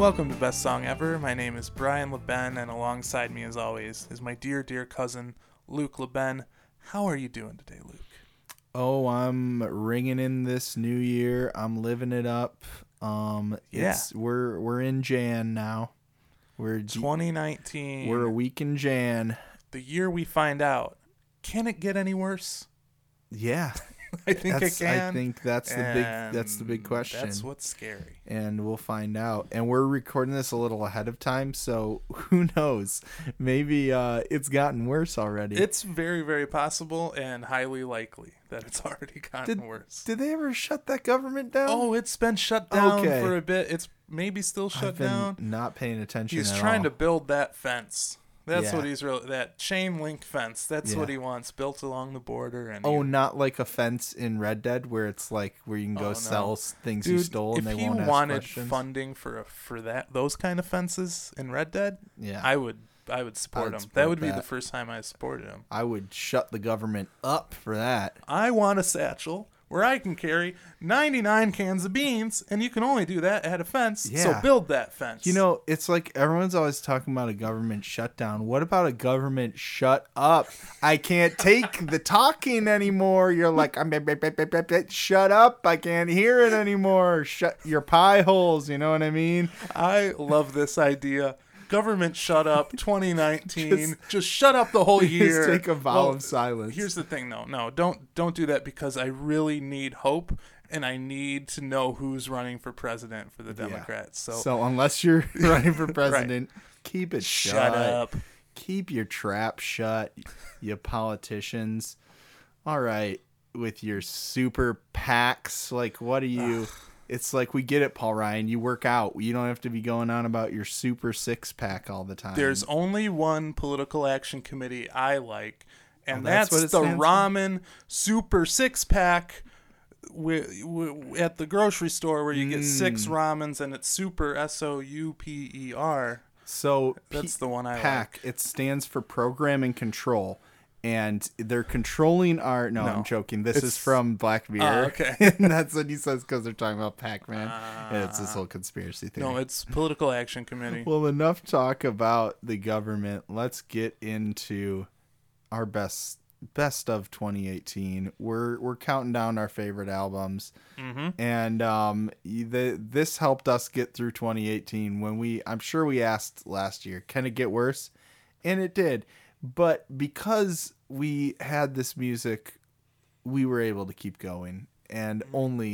Welcome to Best Song Ever. My name is Brian LeBen, and alongside me as always is my dear, dear cousin, Luke LeBen. How are you doing today, Luke? Oh, I'm ringing in this new year. I'm living it up. We're in Jan now. We're 2019. We're a week in Jan. The year we find out, can it get any worse? Yeah. I think it can. I think that's the big question. That's what's scary. And we'll find out. And we're recording this a little ahead of time, so who knows? Maybe it's gotten worse already. It's very, very possible and highly likely that it's already gotten worse. Did they ever shut that government down? Oh, it's been shut down for a bit. It's maybe still shut down. Not paying attention. He's trying to build that fence. That's what he's really, that chain link fence. That's what he wants built along the border. And not like a fence in Red Dead where it's like where you can go sell things you stole and they won't ask questions. If he wanted funding for those kind of fences in Red Dead, I would support him. That would be the first time I supported him. I would shut the government up for that. I want a satchel where I can carry 99 cans of beans, and you can only do that at a fence, so build that fence. You know, it's like everyone's always talking about a government shutdown. What about a government shut up? I can't take the talking anymore. You're like, shut up. I can't hear it anymore. Shut your pie holes, you know what I mean? I love this idea. Government shut up 2019. Just shut up the whole year. Just take a vow of silence. Here's the thing, though. No, don't do that, because I really need hope, and I need to know who's running for president for the Democrats. Yeah. So unless you're running for president, keep it shut up. Keep your trap shut, you politicians. All right, with your super PACs, like what are you? It's like, we get it, Paul Ryan. You work out. You don't have to be going on about your super six-pack all the time. There's only one political action committee I like, and that's the ramen super six-pack at the grocery store where you get six ramens, and it's super, S-O-U-P-E-R. So that's the one I like. It stands for Program and Control. And they're controlling our... No, I'm joking. This is from Black Mirror. Okay. And that's what he says, because they're talking about Pac-Man. And it's this whole conspiracy thing. No, it's Political Action Committee. Well, enough talk about the government. Let's get into our best of 2018. We're counting down our favorite albums. Mm-hmm. And this helped us get through 2018 when I'm sure we asked last year, can it get worse? And it did. But because we had this music, we were able to keep going, and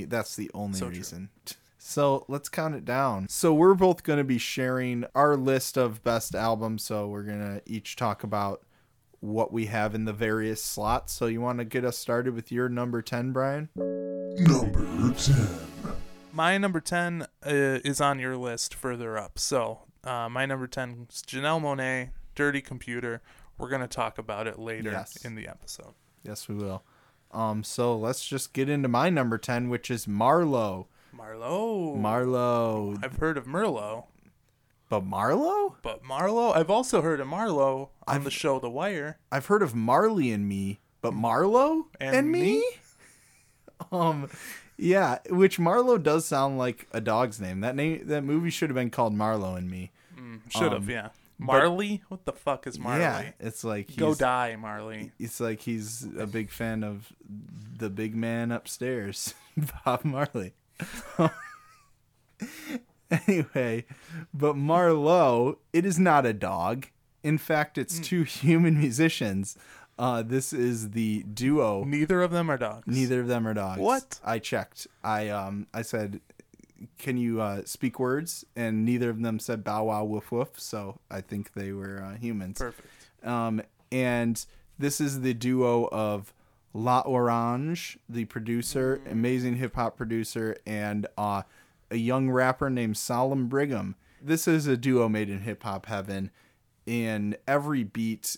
that's the only reason. True. So let's count it down. So we're both going to be sharing our list of best albums. So we're going to each talk about what we have in the various slots. So you want to get us started with your number 10, Brian? Number 10. My number 10 is on your list further up. So my number 10 is Janelle Monáe, Dirty Computer. We're going to talk about it later in the episode. Yes, we will. So let's just get into my number 10, which is Marlowe. Marlowe. I've heard of Merlot. But Marlowe? I've also heard of Marlowe on the show The Wire. I've heard of Marley and Me, but Marlowe and me? Yeah, which Marlowe does sound like a dog's name. That movie should have been called Marlowe and Me. Should have, yeah. Marley? What the fuck is Marley? Yeah, it's like... Go die, Marley. It's like he's a big fan of the big man upstairs, Bob Marley. Anyway, but Marlowe, it is not a dog. In fact, it's two human musicians. This is the duo. Neither of them are dogs. What? I checked. I said... Can you speak words? And neither of them said bow wow woof woof, so I think they were humans. Perfect. And this is the duo of La Orange, the producer, amazing hip hop producer, and a young rapper named Solemn Brigham. This is a duo made in hip hop heaven. In every beat,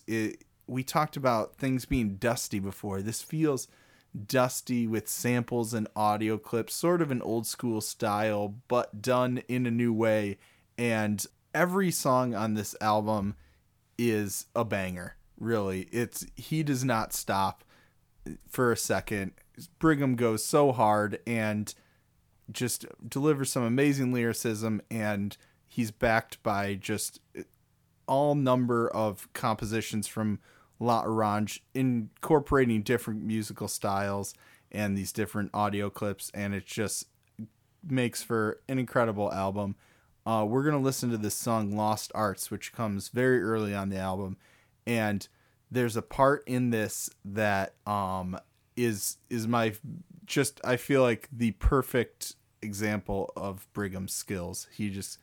we talked about things being dusty before. This feels dusty with samples and audio clips, sort of an old school style, but done in a new way. And every song on this album is a banger, really. He does not stop for a second. Brigham goes so hard and just delivers some amazing lyricism and he's backed by just all number of compositions from La Orange, incorporating different musical styles and these different audio clips, and it just makes for an incredible album. We're going to listen to this song, Lost Arts, which comes very early on the album, and there's a part in this that is I feel like the perfect example of Brigham's skills. He just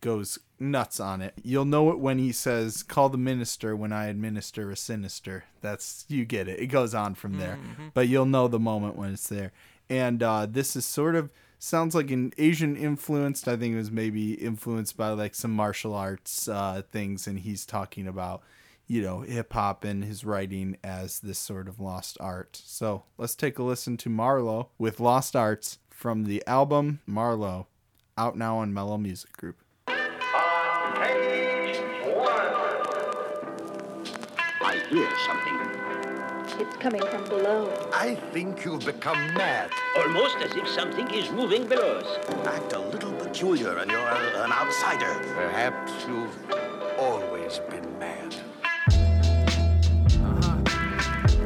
goes nuts on it. You'll know it when he says, call the minister when I administer a sinister. That's, you get it. It goes on from there, but you'll know the moment when it's there. And this is sort of, sounds like an Asian influenced, I think it was maybe influenced by like some martial arts things. And he's talking about, you know, hip hop and his writing as this sort of lost art. So let's take a listen to Marlowe with Lost Arts from the album Marlowe, out now on Mellow Music Group. I hear something. It's coming from below. I think you've become mad. Almost as if something is moving below us. Act a little peculiar and you're an outsider. Perhaps you've always been mad.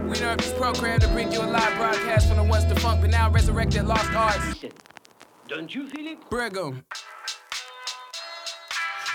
We know if it's programmed to bring you a live broadcast from the once defunct but now resurrected lost arts. Listen, don't you feel it? Brigham.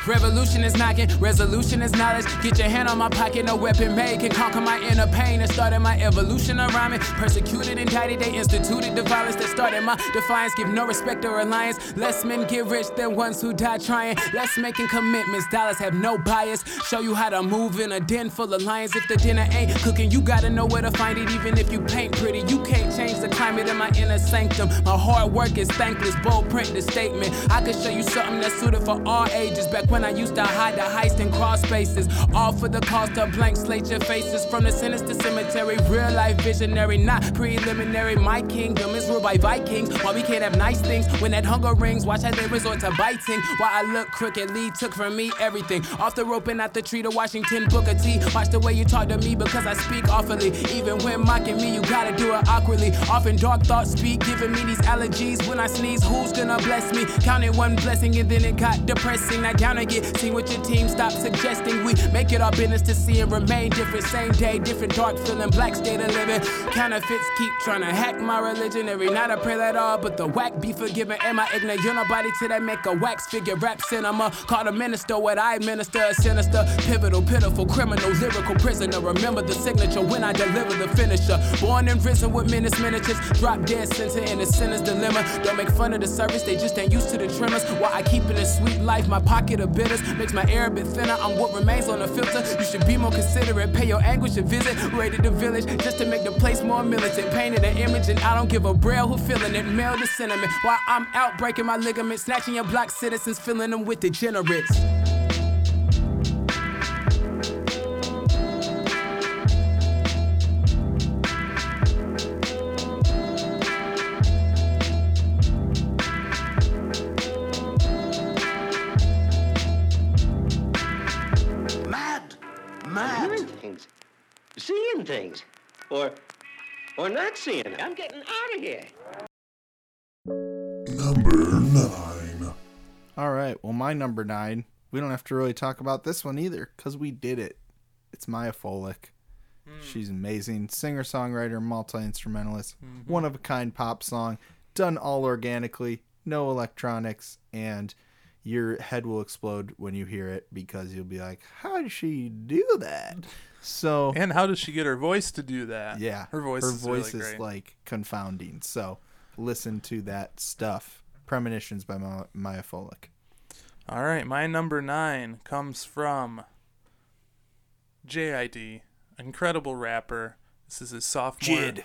Revolution is knocking, resolution is knowledge. Get your hand on my pocket, no weapon made can conquer my inner pain. And started my evolution of rhyming. Persecuted, indicted, they instituted the violence that started my defiance. Give no respect or alliance. Less men get rich than ones who die trying. Less making commitments, dollars have no bias. Show you how to move in a den full of lions. If the dinner ain't cooking, you gotta know where to find it. Even if you paint pretty, you can't change the climate in my inner sanctum. My hard work is thankless, bold print the statement. I could show you something that's suited for all ages. Back when I used to hide the heist and crawl spaces, all for the cost of blank slate your faces. From the sinister cemetery, real life visionary, not preliminary. My kingdom is ruled by Vikings. Why we can't have nice things when that hunger rings? Watch how they resort to biting. Why I look crooked, Lee took from me everything. Off the rope and out the tree to Washington, Booker T. Watch the way you talk to me because I speak awfully. Even when mocking me, you gotta do it awkwardly. Often dark thoughts speak, giving me these allergies. When I sneeze, who's gonna bless me? Counted one blessing and then it got depressing. I gotta get seen with your team, stop suggesting we make it our business to see and remain different. Same day, different dark feeling, black state of living. Counterfeits keep trying to hack my religion. Every night I pray that all, but the whack be forgiven. Am I ignorant? You're nobody till they make a wax figure rap cinema. Call the minister what I minister, a sinister. Pivotal, pitiful, criminal, lyrical prisoner. Remember the signature when I deliver the finisher. Born and risen with menace miniatures. Drop dead center in the sinner's dilemma. Don't make fun of the service, they just ain't used to the tremors. While I keep it a sweet life, my pocket of bitters makes my air a bit thinner. I'm what remains on the filter. You should be more considerate. Pay your anguish a visit. Raided the village just to make the place more militant. Painted an image and I don't give a braille who feeling it. Mail the sentiment while I'm out breaking my ligaments, snatching your block citizens, filling them with degenerates. Seeing things, or not seeing. I'm getting out of here. Number 9. All right, well, my number 9, we don't have to really talk about this one either, because we did it. It's Maya Folick. She's amazing. Singer-songwriter, multi-instrumentalist, one-of-a-kind pop song, done all organically, no electronics, and your head will explode when you hear it, because you'll be like, how did she do that? So, and how does she get her voice to do that? Yeah, her voice is really like confounding. So listen to that stuff. Premonitions by Maya Folick. All right, my number 9 comes from J.I.D., incredible rapper. This is his sophomore. Jid.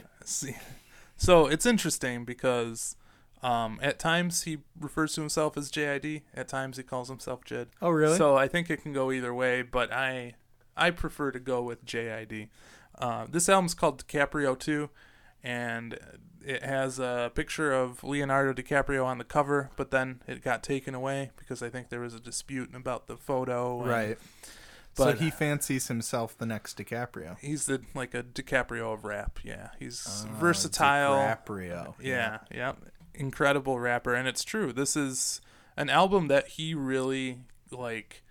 So it's interesting because at times he refers to himself as J.I.D., at times he calls himself Jid. Oh, really? So I think it can go either way, but I prefer to go with J.I.D. This album's called DiCaprio 2, and it has a picture of Leonardo DiCaprio on the cover, but then it got taken away because I think there was a dispute about the photo. Right. But so he fancies himself the next DiCaprio. He's like a DiCaprio of rap, yeah. He's versatile. DiCaprio. Yeah, yeah. Incredible rapper, and it's true. This is an album that he really, like,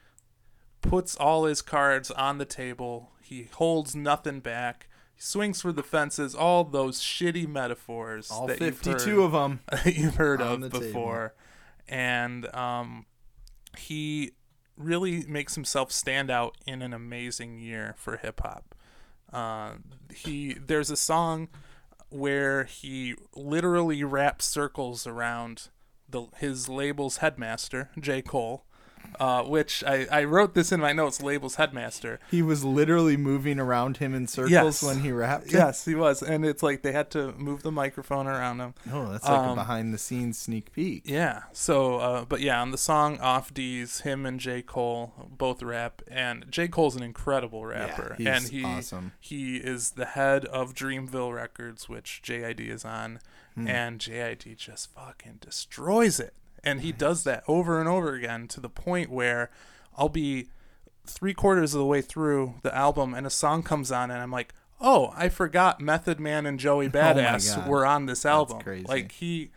puts all his cards on the table. He holds nothing back. He swings for the fences. All those shitty metaphors. All that 52 of them. You've heard of before. Table. And he really makes himself stand out in an amazing year for hip-hop. There's a song where he literally wraps circles around his label's headmaster, J. Cole, which I wrote this in my notes, label's headmaster. He was literally moving around him in circles when he rapped. Yes, he was. And it's like they had to move the microphone around him. Oh, that's like a behind-the-scenes sneak peek. Yeah. So, but yeah, on the song Off D's, him and J. Cole both rap. And J. Cole's an incredible rapper. Yeah, he's awesome. He is the head of Dreamville Records, which J.I.D. is on. And J.I.D. just fucking destroys it. And he does that over and over again to the point where I'll be 3/4 of the way through the album and a song comes on and I'm like, oh, I forgot Method Man and Joey Badass were on this album. That's crazy.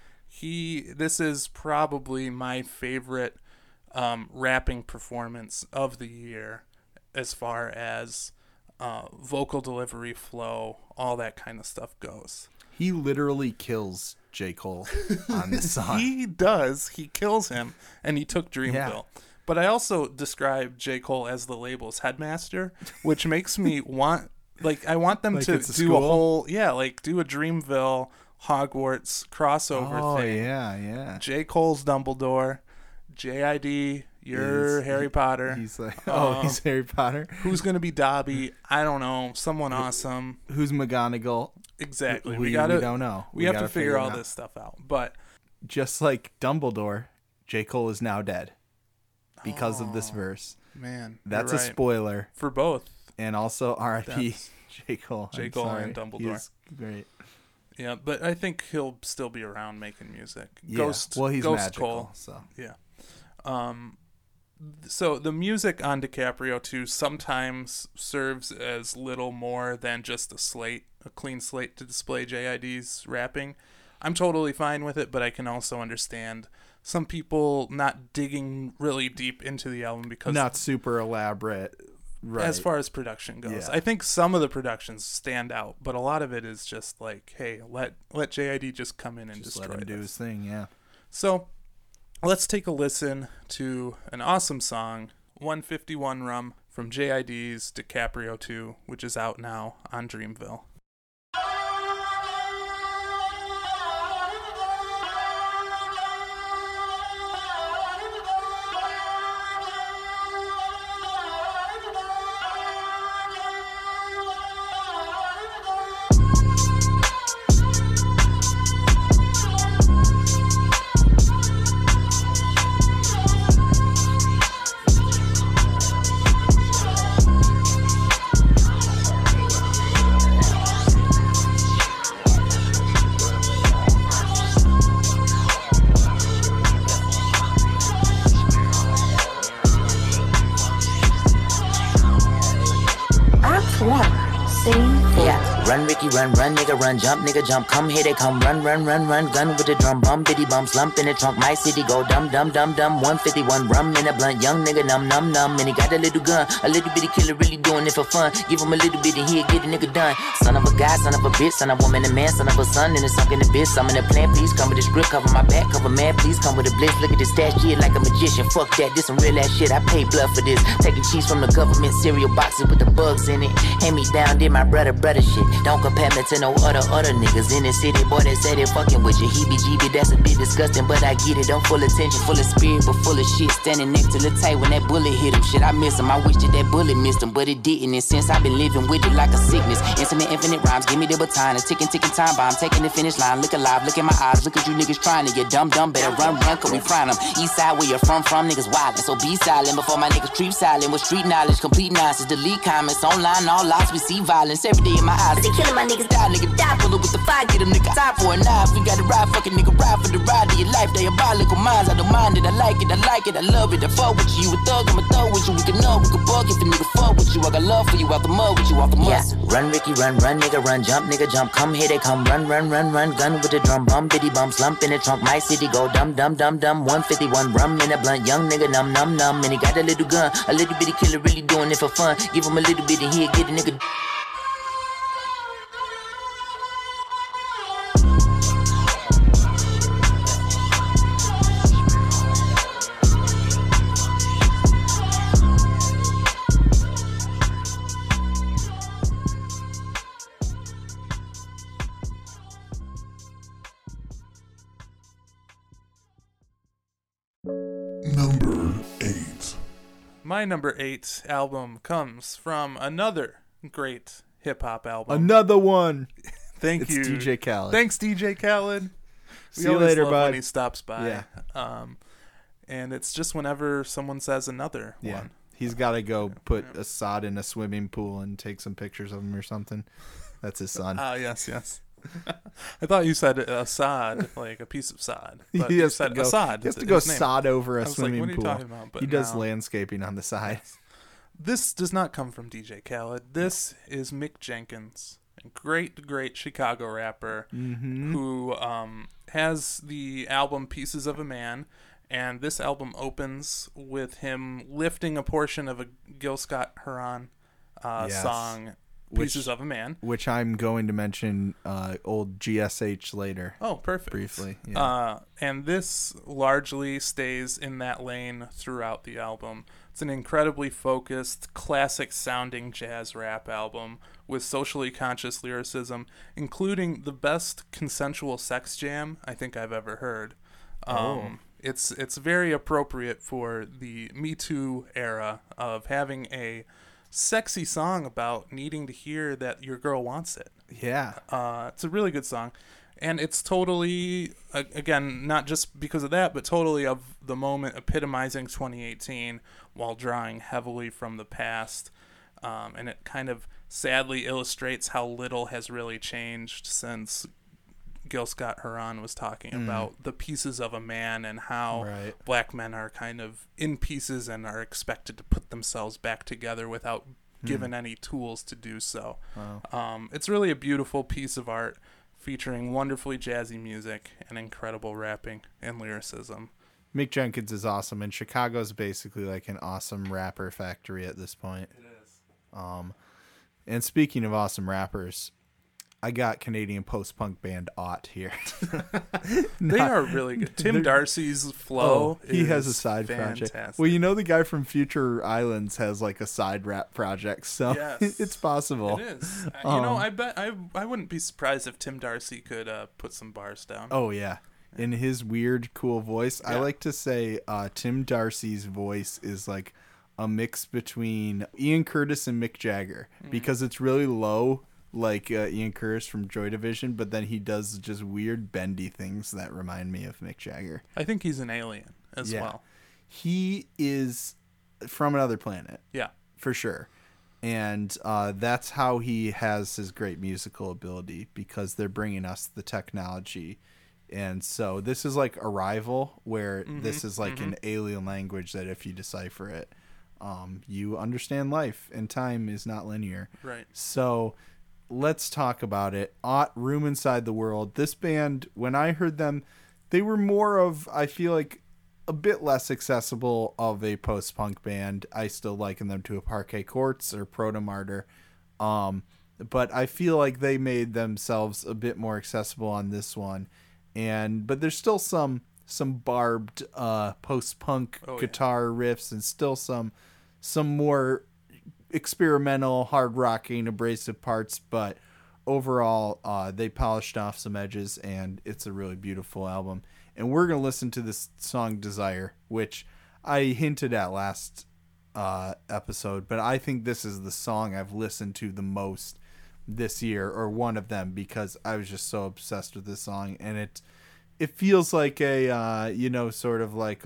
Like this is probably my favorite rapping performance of the year as far as vocal delivery, flow, all that kind of stuff goes. He literally kills J. Cole on this song. He does. He kills him, and he took Dreamville. Yeah. But I also describe J. Cole as the label's headmaster, which makes me want, like, I want them to do a whole, do a Dreamville Hogwarts crossover thing. Oh, yeah. J. Cole's Dumbledore, J.I.D., you're Harry Potter. He's like, he's Harry Potter. Who's going to be Dobby? I don't know. Someone awesome. Who's McGonagall? Exactly. We don't know. We have to figure all this stuff out. But just like Dumbledore, J. Cole is now dead because of this verse. Man. That's a spoiler. For both. And also R.I.P. J. Cole. J. Cole and Dumbledore. He's great. Yeah, but I think he'll still be around making music. Yeah. He's magical. Cole. So. Yeah. So the music on DiCaprio 2 sometimes serves as little more than just a clean slate to display J.I.D.'s rapping. I'm totally fine with it, but I can also understand some people not digging really deep into the album because not super elaborate, right? As far as production goes. Yeah. I think some of the productions stand out, but a lot of it is just like, hey, let J.I.D. just come in and just destroy. Let him do his thing, yeah. So. Let's take a listen to an awesome song, 151 Rum, from J.I.D.'s DiCaprio 2, which is out now on Dreamville. Run, run, nigga, run, jump, nigga, jump. Come here, they come. Run, run, run, run. Gun with the drum, bum, bitty, bum, slump in the trunk. My city go dumb, dumb, dumb, dumb. 151 rum in a blunt. Young nigga, numb, numb, numb. And he got a little gun. A little bitty killer really doing it for fun. Give him a little bit and he'll get a nigga done. Son of a guy, son of a bitch, son of a woman, a man, son of a son. And it's sunk in the bitch. I'm in the plan, please come with the script. Cover my back, cover man, please come with the blitz. Look at this stash, shit like a magician. Fuck that, this some real ass shit. I pay blood for this. Taking cheese from the government cereal boxes with the bugs in it. Hand me down, did my brother shit. Don't compare me to no other niggas in the city. Boy, they say they fucking with you. Heebie-jeebie, that's a bit disgusting, but I get it. I'm full of tension, full of spirit, but full of shit. Standing next to the tight when that bullet hit him. Shit, I miss him. I wish that bullet missed him, but it didn't. And since I've been living with it like a sickness. Infinite rhymes, give me the baton. It's ticking, ticking time bomb. Taking the finish line. Look alive, look in my eyes. Look at you niggas trying to get dumb. Better run, cause we prime them. East side, where you're from, niggas wildin'. So be silent before my niggas creep silent. With street knowledge, complete nonsense. Delete comments online, all lies, we see violence. Every day in my eyes. They killing my niggas, die, pull up with the fire, get them nigga, time for a knife. We gotta ride, fucking nigga, ride for the ride of your life. They diabolical minds, I don't mind it, I like it, I love it, I fuck with you, a thug, I'm a thug with you, we can know, we can bug if a nigga fuck with you. you. I got love for you. Out the mud with you, out the muscle. Yeah. Run, Ricky, run, run, nigga, jump, come here, they come, run, run, run, run, gun with the drum, bum, bitty bump, slump in the trunk, my city go dumb, dumb, dumb, dumb, 151 rum in a blunt, young nigga, numb, numb, numb, and he got a little gun, a little bitty killer, really doing it for fun. Give him a little bit and he'll get a nigga. My number 8 album comes from another great hip-hop album. Another one. Thank you. It's DJ Khaled. Thanks, DJ Khaled. See you later, bud. When he stops by. Yeah. And it's just whenever someone says another one. He's got to go put Assad in a swimming pool and take some pictures of him or something. That's his son. Oh, yes. I thought you said Assad, like a piece of sod. But you said Assad. You have to go sod over a swimming pool. What are you talking about? But he does landscaping on the side. This does not come from DJ Khaled. This is Mick Jenkins, a great, great Chicago rapper who has the album Pieces of a Man. And this album opens with him lifting a portion of a Gil Scott-Heron song. Pieces of a Man, which I'm going to mention old GSH later. Oh, perfect. Briefly. Yeah. And this largely stays in that lane throughout the album. It's an incredibly focused, classic sounding jazz rap album with socially conscious lyricism, including the best consensual sex jam I think I've ever heard. It's very appropriate for the Me Too era of having a sexy song about needing to hear that your girl wants it. It's a really good song, and it's totally, again, not just because of that, but totally of the moment, epitomizing 2018 while drawing heavily from the past, and it kind of sadly illustrates how little has really changed since Gil Scott-Heron was talking about the pieces of a man and how black men are kind of in pieces and are expected to put themselves back together without given any tools to do so. Wow. It's really a beautiful piece of art featuring wonderfully jazzy music and incredible rapping and lyricism. Mick Jenkins is awesome, and Chicago's basically like an awesome rapper factory at this point. It is. And speaking of awesome rappers, I got Canadian post-punk band Ought here. They are really good. Tim Darcy's flow is fantastic. He has a side project. Well, you know the guy from Future Islands has like a side rap project, so it's possible. It is. You know, I bet I wouldn't be surprised if Tim Darcy could put some bars down. Oh, yeah. In his weird, cool voice. Yeah. I like to say Tim Darcy's voice is like a mix between Ian Curtis and Mick Jagger because it's really low, like Ian Curtis from Joy Division, but then he does just weird bendy things that remind me of Mick Jagger. I think he's an alien as well. He is from another planet. Yeah. For sure. And that's how he has his great musical ability, because they're bringing us the technology. And so this is like Arrival, where this is like an alien language that if you decipher it, you understand life and time is not linear. Right. So let's talk about it. Ought, Room Inside the World. This band, when I heard them, they were more of, I feel like, a bit less accessible of a post-punk band. I still liken them to a Parquet Courts or Proto-Martyr. But I feel like they made themselves a bit more accessible on this one. But there's still some barbed post-punk guitar riffs, and still some more experimental, hard rocking, abrasive parts, but overall they polished off some edges, and it's a really beautiful album. And we're gonna listen to this song Desire, which I hinted at last episode, but I think this is the song I've listened to the most this year, or one of them, because I was just so obsessed with this song. And it feels like a sort of like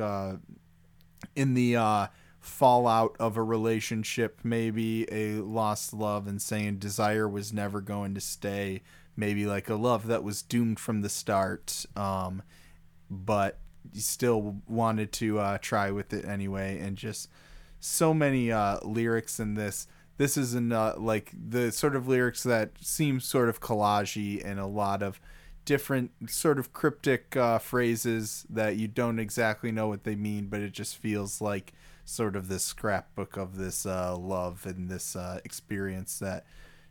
in the fallout of a relationship, maybe a lost love, and saying desire was never going to stay, maybe like a love that was doomed from the start, but you still wanted to try with it anyway. And just so many lyrics in this This isn't like the sort of lyrics that seem sort of collagey and a lot of different sort of cryptic phrases that you don't exactly know what they mean, but it just feels like sort of this scrapbook of this love and this experience that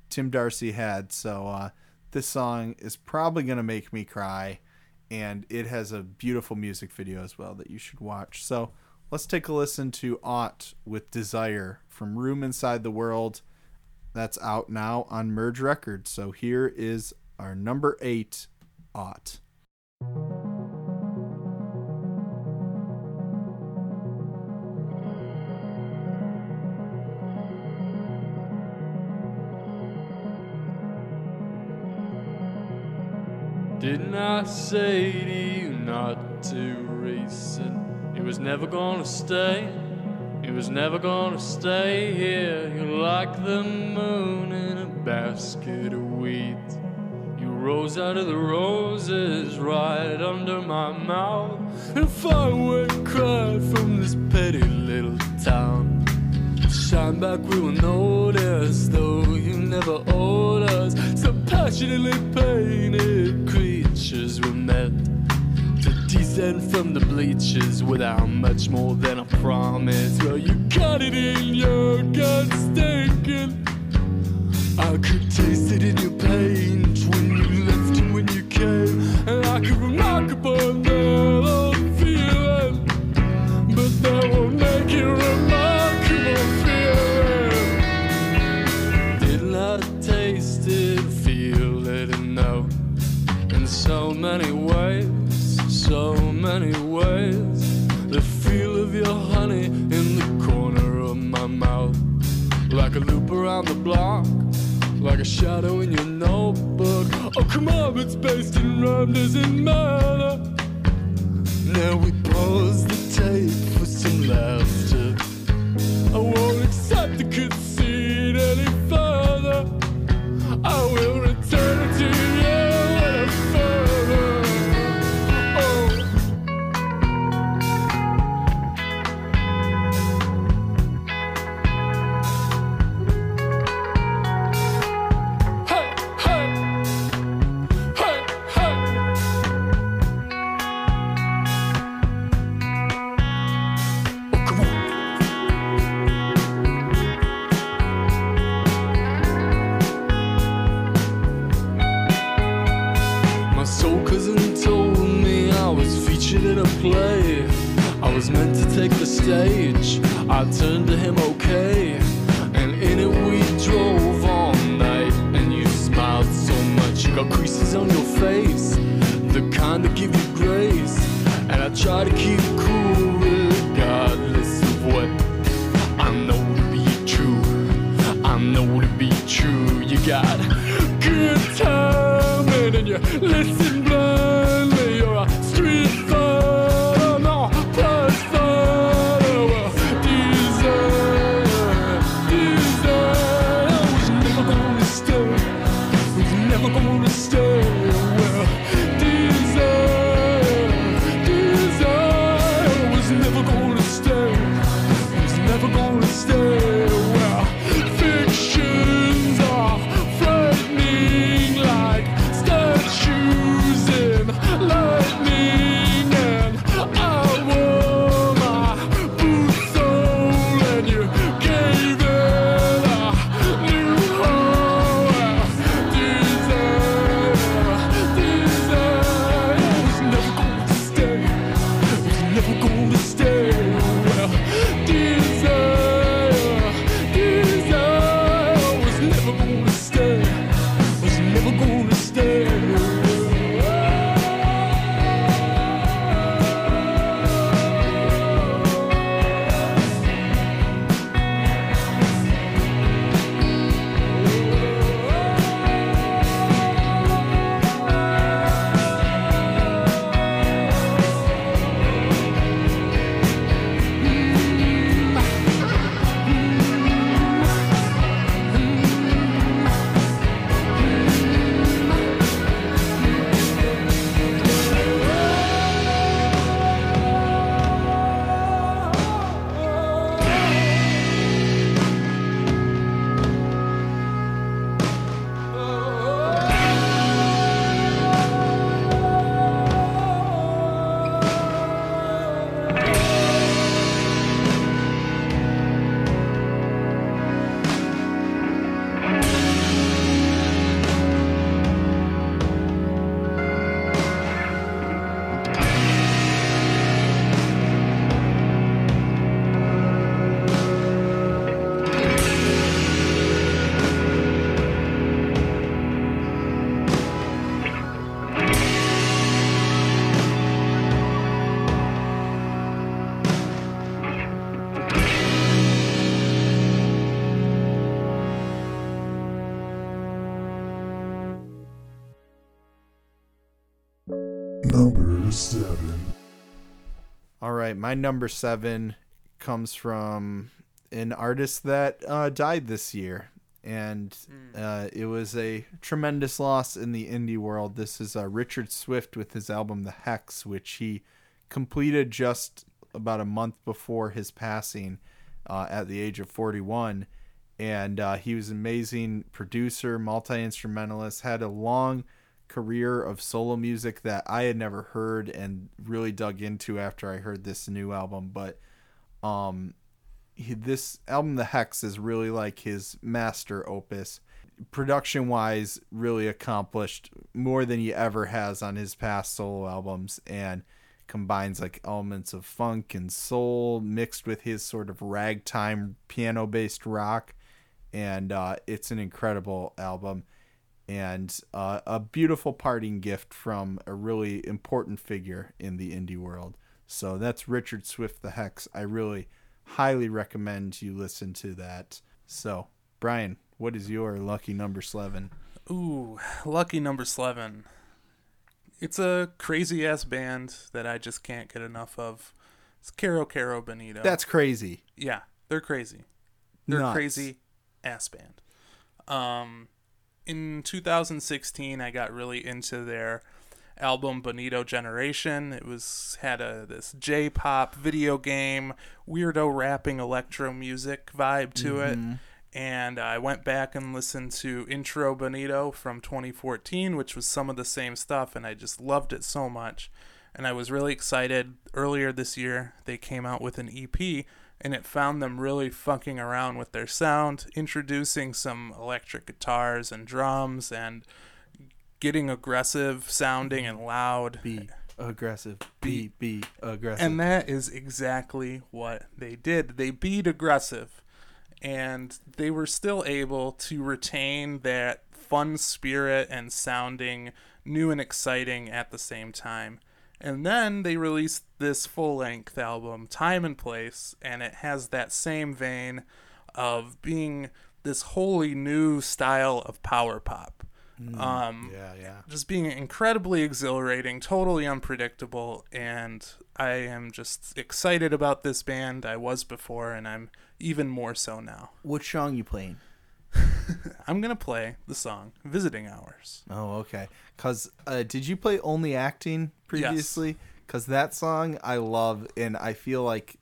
Tim Darcy had. So this song is probably going to make me cry, and it has a beautiful music video as well that you should watch. So let's take a listen to Ought with Desire from Room Inside the World. That's out now on Merge Records. So here is our number 8, Ought. Didn't I say to you not to race it? It was never gonna stay. It was never gonna stay here. You're like the moon in a basket of wheat. You rose out of the roses right under my mouth. And if I were cried from this petty little town, shine back we will notice, though you never owed us. So passionately painted creatures were met to descend from the bleachers without much more than a promise. Well, you got it in your guts, stinking. I could taste it in your paint when you left and when you came, and I could remark upon that old feeling, but that won't make you remarkable feeling. Didn't I taste it, feel it, and know in so many ways, the feel of your honey in the corner of my mouth, like a loop around the block, like a shadow in your notebook. Oh, come on, it's based in rhyme, doesn't matter. Now we pause the tape for some laughter. I won't accept the conceit any further. I will return it to you. Play. I was meant to take the stage. I turned to him, okay, and in it we drove all night. And you smiled so much, you got creases on your face, the kind that give you grace. And I try to keep cool regardless of what I know to be true. I know to be true. You got good timing and you listen blindly. You're a street thug. Never gonna stay. Well, fictions are frightening. Number 7. All right, my number 7 comes from an artist that died this year, and it was a tremendous loss in the indie world. This is Richard Swift with his album The Hex, which he completed just about a month before his passing at the age of 41. And he was an amazing producer, multi-instrumentalist, had a long career of solo music that I had never heard and really dug into after I heard this new album. But this album, The Hex, is really like his master opus. Production wise, really accomplished more than he ever has on his past solo albums, and combines like elements of funk and soul mixed with his sort of ragtime piano based rock. And it's an incredible album. And a beautiful parting gift from a really important figure in the indie world. So that's Richard Swift, The Hex. I really highly recommend you listen to that. So, Brian, what is your lucky number 11? Ooh, lucky number 11. It's a crazy-ass band that I just can't get enough of. It's Kero Kero Bonito. That's crazy. Yeah, they're crazy. They're a crazy-ass band. In 2016, I got really into their album Bonito Generation. It was had this J-pop video game, weirdo rapping electro music vibe to it. And I went back and listened to Intro Bonito from 2014, which was some of the same stuff, and I just loved it so much. And I was really excited. Earlier this year, they came out with an EP, and it found them really fucking around with their sound, introducing some electric guitars and drums and getting aggressive sounding and loud. Be aggressive. Be aggressive. And that is exactly what they did. They beat aggressive. And they were still able to retain that fun spirit and sounding new and exciting at the same time. And then they released this full-length album, Time and Place, and it has that same vein of being this wholly new style of power pop. Just being incredibly exhilarating, totally unpredictable, and I am just excited about this band. I was before, and I'm even more so now. What song you playing? I'm going to play the song Visiting Hours. Oh, okay. Because did you play Only Acting previously? Because that song I love, and I feel like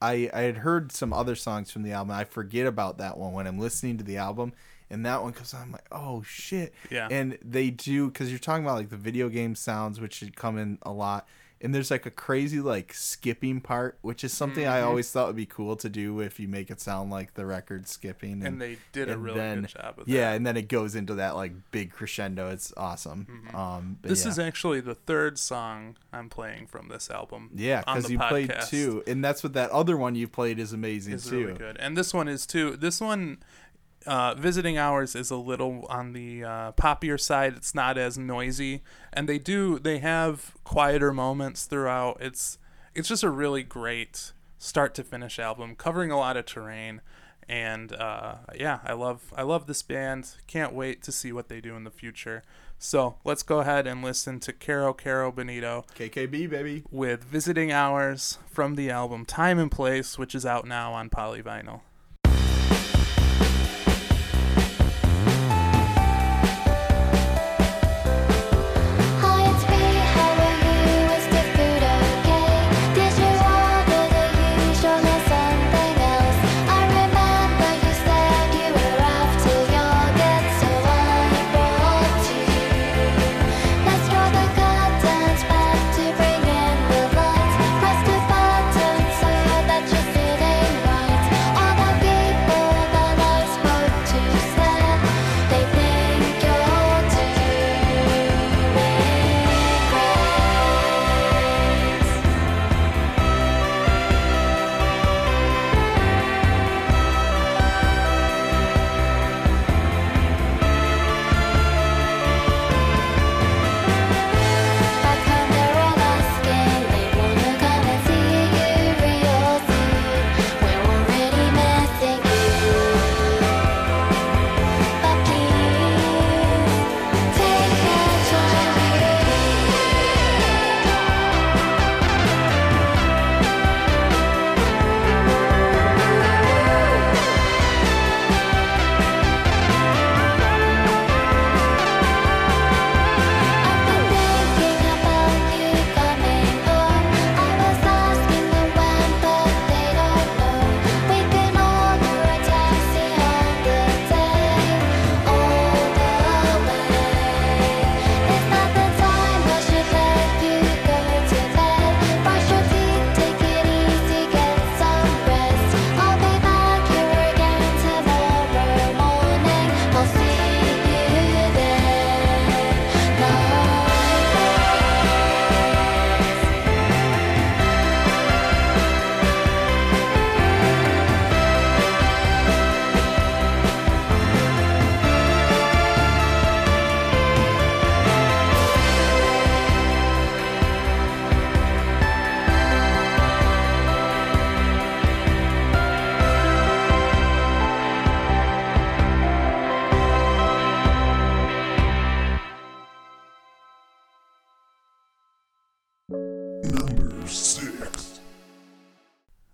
I had heard some other songs from the album. I forget about that one when I'm listening to the album, and that one because I'm like, oh, shit. Yeah. And they do, because you're talking about like the video game sounds, which should come in a lot. And there's like a crazy like skipping part, which is something I always thought would be cool to do if you make it sound like the record skipping. And they did a really good job of that. Yeah, and then it goes into that like big crescendo. It's awesome. This is actually the third song I'm playing from this album. Yeah, because you played two. And that's what that other one you played is amazing too. It's really good. And this one is too. This one, Visiting Hours, is a little on the poppier side. It's not as noisy, and they have quieter moments throughout. It's just a really great start to finish album, covering a lot of terrain, and I love this band. Can't wait to see what they do in the future. So let's go ahead and listen to Kero Kero Bonito, KKB baby, with Visiting Hours from the album Time and Place, which is out now on Polyvinyl.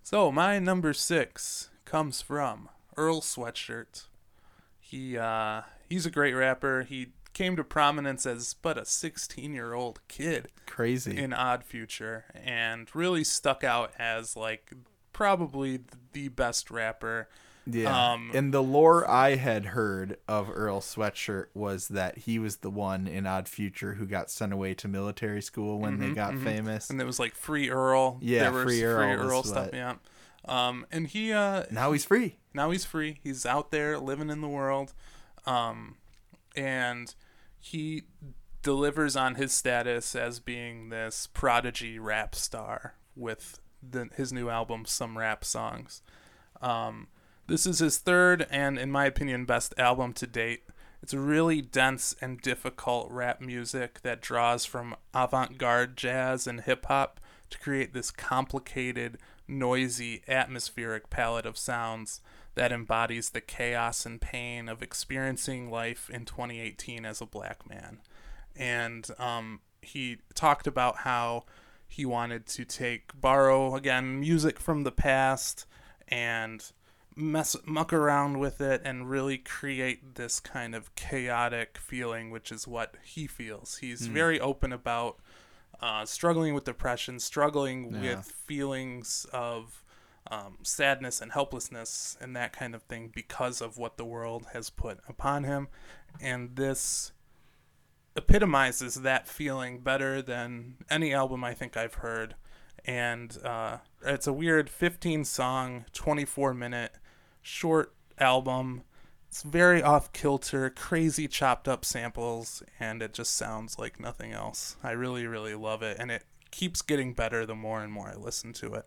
So my number 6 comes from Earl Sweatshirt. He's a great rapper. He came to prominence as but a 16-year-old kid. Crazy. In Odd Future, and really stuck out as like probably the best rapper. Yeah. And the lore I had heard of Earl Sweatshirt was that he was the one in Odd Future who got sent away to military school when they got famous. And there was like Free Earl. Yeah, there free Earl stuff. Yeah. And he now he's free. Now he's free. He's out there living in the world. And he delivers on his status as being this prodigy rap star with his new album, Some Rap Songs. This is his third and, in my opinion, best album to date. It's really dense and difficult rap music that draws from avant-garde jazz and hip-hop to create this complicated, noisy, atmospheric palette of sounds that embodies the chaos and pain of experiencing life in 2018 as a black man. And he talked about how he wanted to borrow, again, music from the past and muck around with it and really create this kind of chaotic feeling, which is what he feels. He's very open about struggling with depression, with feelings of sadness and helplessness and that kind of thing because of what the world has put upon him. And this epitomizes that feeling better than any album I think I've heard. And it's a weird 15-song, 24-minute short album. It's very off-kilter, crazy chopped-up samples, and it just sounds like nothing else. I really, really love it, and it keeps getting better the more and more I listen to it.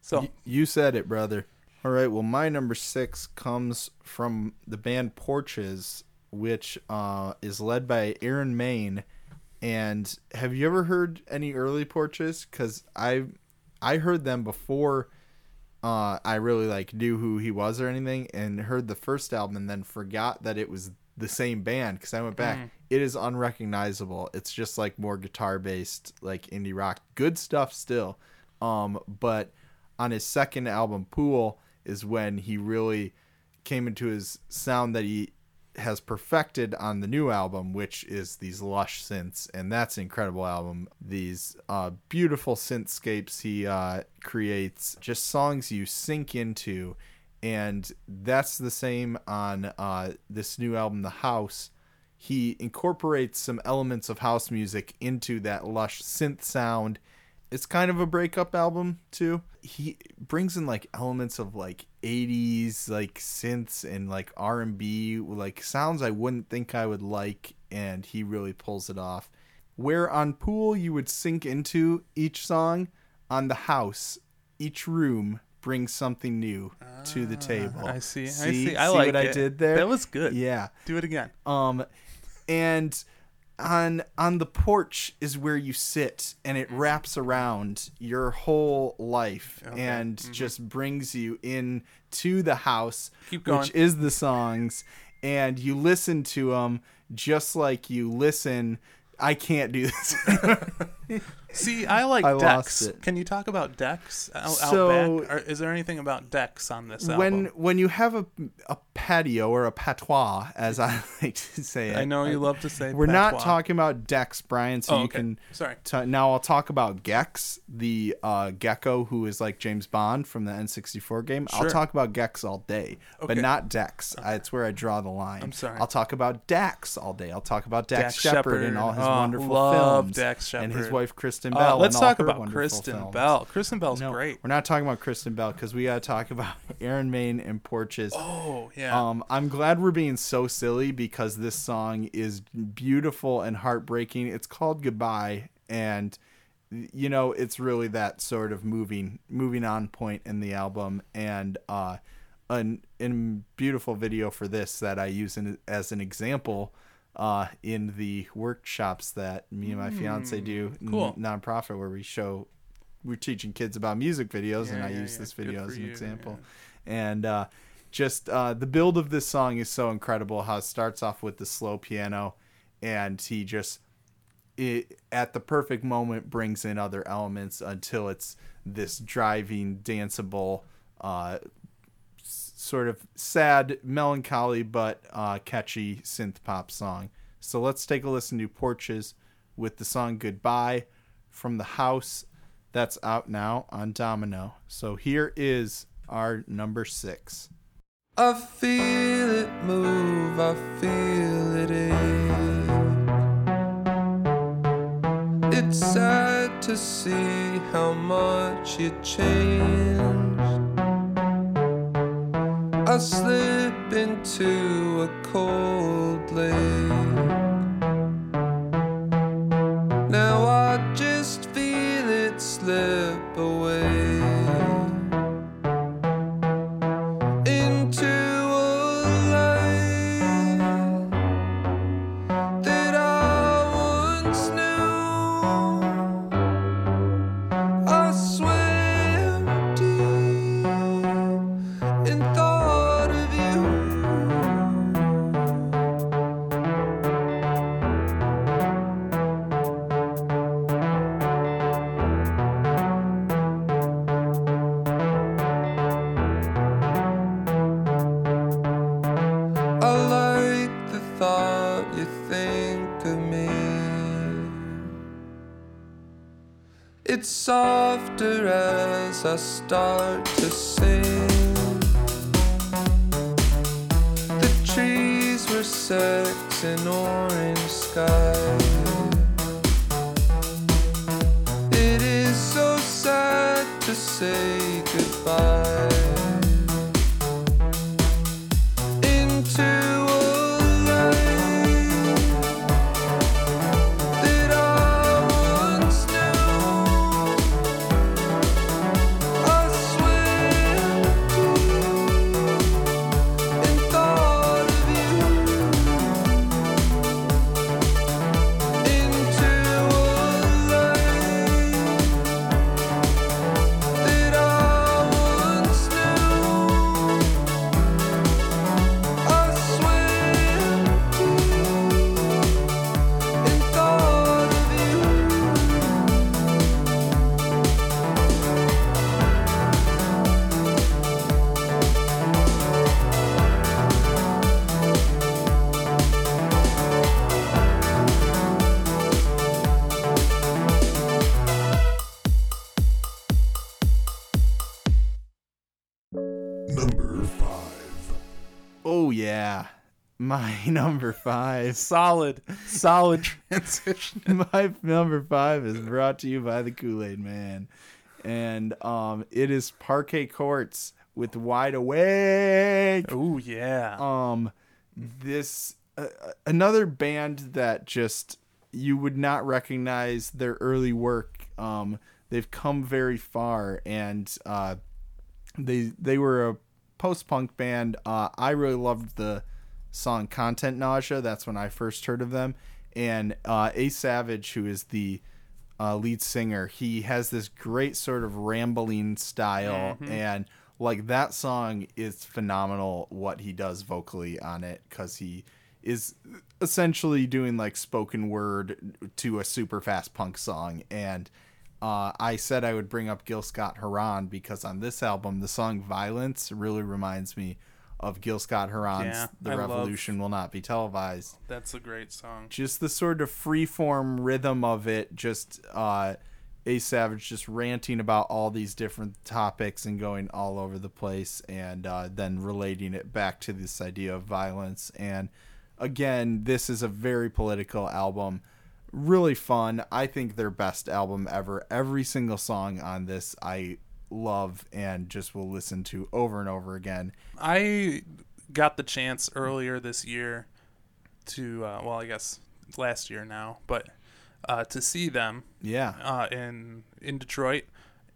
So you said it, brother. All right, well, my number 6 comes from the band Porches, which is led by Aaron Maine. And have you ever heard any early Porches? Because I heard them before I really knew who he was or anything, and heard the first album and then forgot that it was the same band because I went back. It is unrecognizable. It's just more guitar-based indie rock. Good stuff still. But on his second album, Pool, is when he really came into his sound that he has perfected on the new album, which is these lush synths, and that's an incredible album. These beautiful synthscapes he creates, just songs you sink into, and that's the same on this new album, The House. He incorporates some elements of house music into that lush synth sound. It's kind of a breakup album too. He brings in elements of 80s synths and R&B sounds I wouldn't think I would like, and he really pulls it off. Where on Pool you would sink into each song, on The House each room brings something new to the table. I see. I see. I like what I did there. That was good. Yeah. Do it again. And on the porch is where you sit, and it wraps around your whole life and just brings you in to the house, which is the songs, and you listen to them just like you listen. I can't do this. See, I Decks. Can you talk about Decks? Out back? Is there anything about Decks on this album? When you have a patio or a patois, as I like to say it. I know you love to say we're patois. Not talking about Decks, Brian, so you can... Sorry. Now I'll talk about Gex, the gecko who is like James Bond from the N64 game. Sure. I'll talk about Gex all day, but not Decks. Okay. It's where I draw the line. I'm sorry. I'll talk about Dax all day. I'll talk about Dax Shepard and all his wonderful films. Dax Shepard. And his wife, Kristen Bell. Let's talk about Kristen Bell. Kristen Bell's great. We're not talking about Kristen Bell because we gotta talk about Aaron Maine and Porches. Oh yeah. I'm glad we're being so silly because this song is beautiful and heartbreaking. It's called Goodbye, and it's really that sort of moving on point in the album, and an beautiful video for this that I use as an example in the workshops that me and my fiance do, cool. Nonprofit, where we're teaching kids about music videos, and I use this video as an example. Yeah. And the build of this song is so incredible. How it starts off with the slow piano, and he just at the perfect moment brings in other elements until it's this driving, danceable, sort of sad, melancholy, but catchy synth pop song. So let's take a listen to Porches with the song Goodbye from The House. That's out now on Domino. So here is our number 6. I feel it move, I feel it in. It's sad to see how much you changed. I slip into a cold lake. Now I just feel it slip away. It's softer as I start to sing. The trees were sex in orange sky. It is so sad to say goodbye. Into my number 5. Solid transition. My number 5 is brought to you by the Kool-Aid Man. And it is Parquet Courts with Wide Awake. Oh, yeah. This another band that just, you would not recognize their early work. They've come very far. And they were a post-punk band. I really loved the song Content Nausea. That's when I first heard of them. And Ace Savage, who is the lead singer, he has this great sort of rambling style. Mm-hmm. And like that song is phenomenal what he does vocally on it, because he is essentially doing like spoken word to a super fast punk song. And I said I would bring up Gil Scott-Heron because on this album, the song Violence really reminds me of Gil Scott-Heron's The Revolution Will Not Be Televised. That's a great song. Just the sort of freeform rhythm of it, just Ace Savage just ranting about all these different topics and going all over the place, and then relating it back to this idea of violence. And again, this is a very political album. Really fun. I think their best album ever. Every single song on this I love and just will listen to over and over again. I got the chance earlier this year to well, I guess last year now, but to see them in Detroit.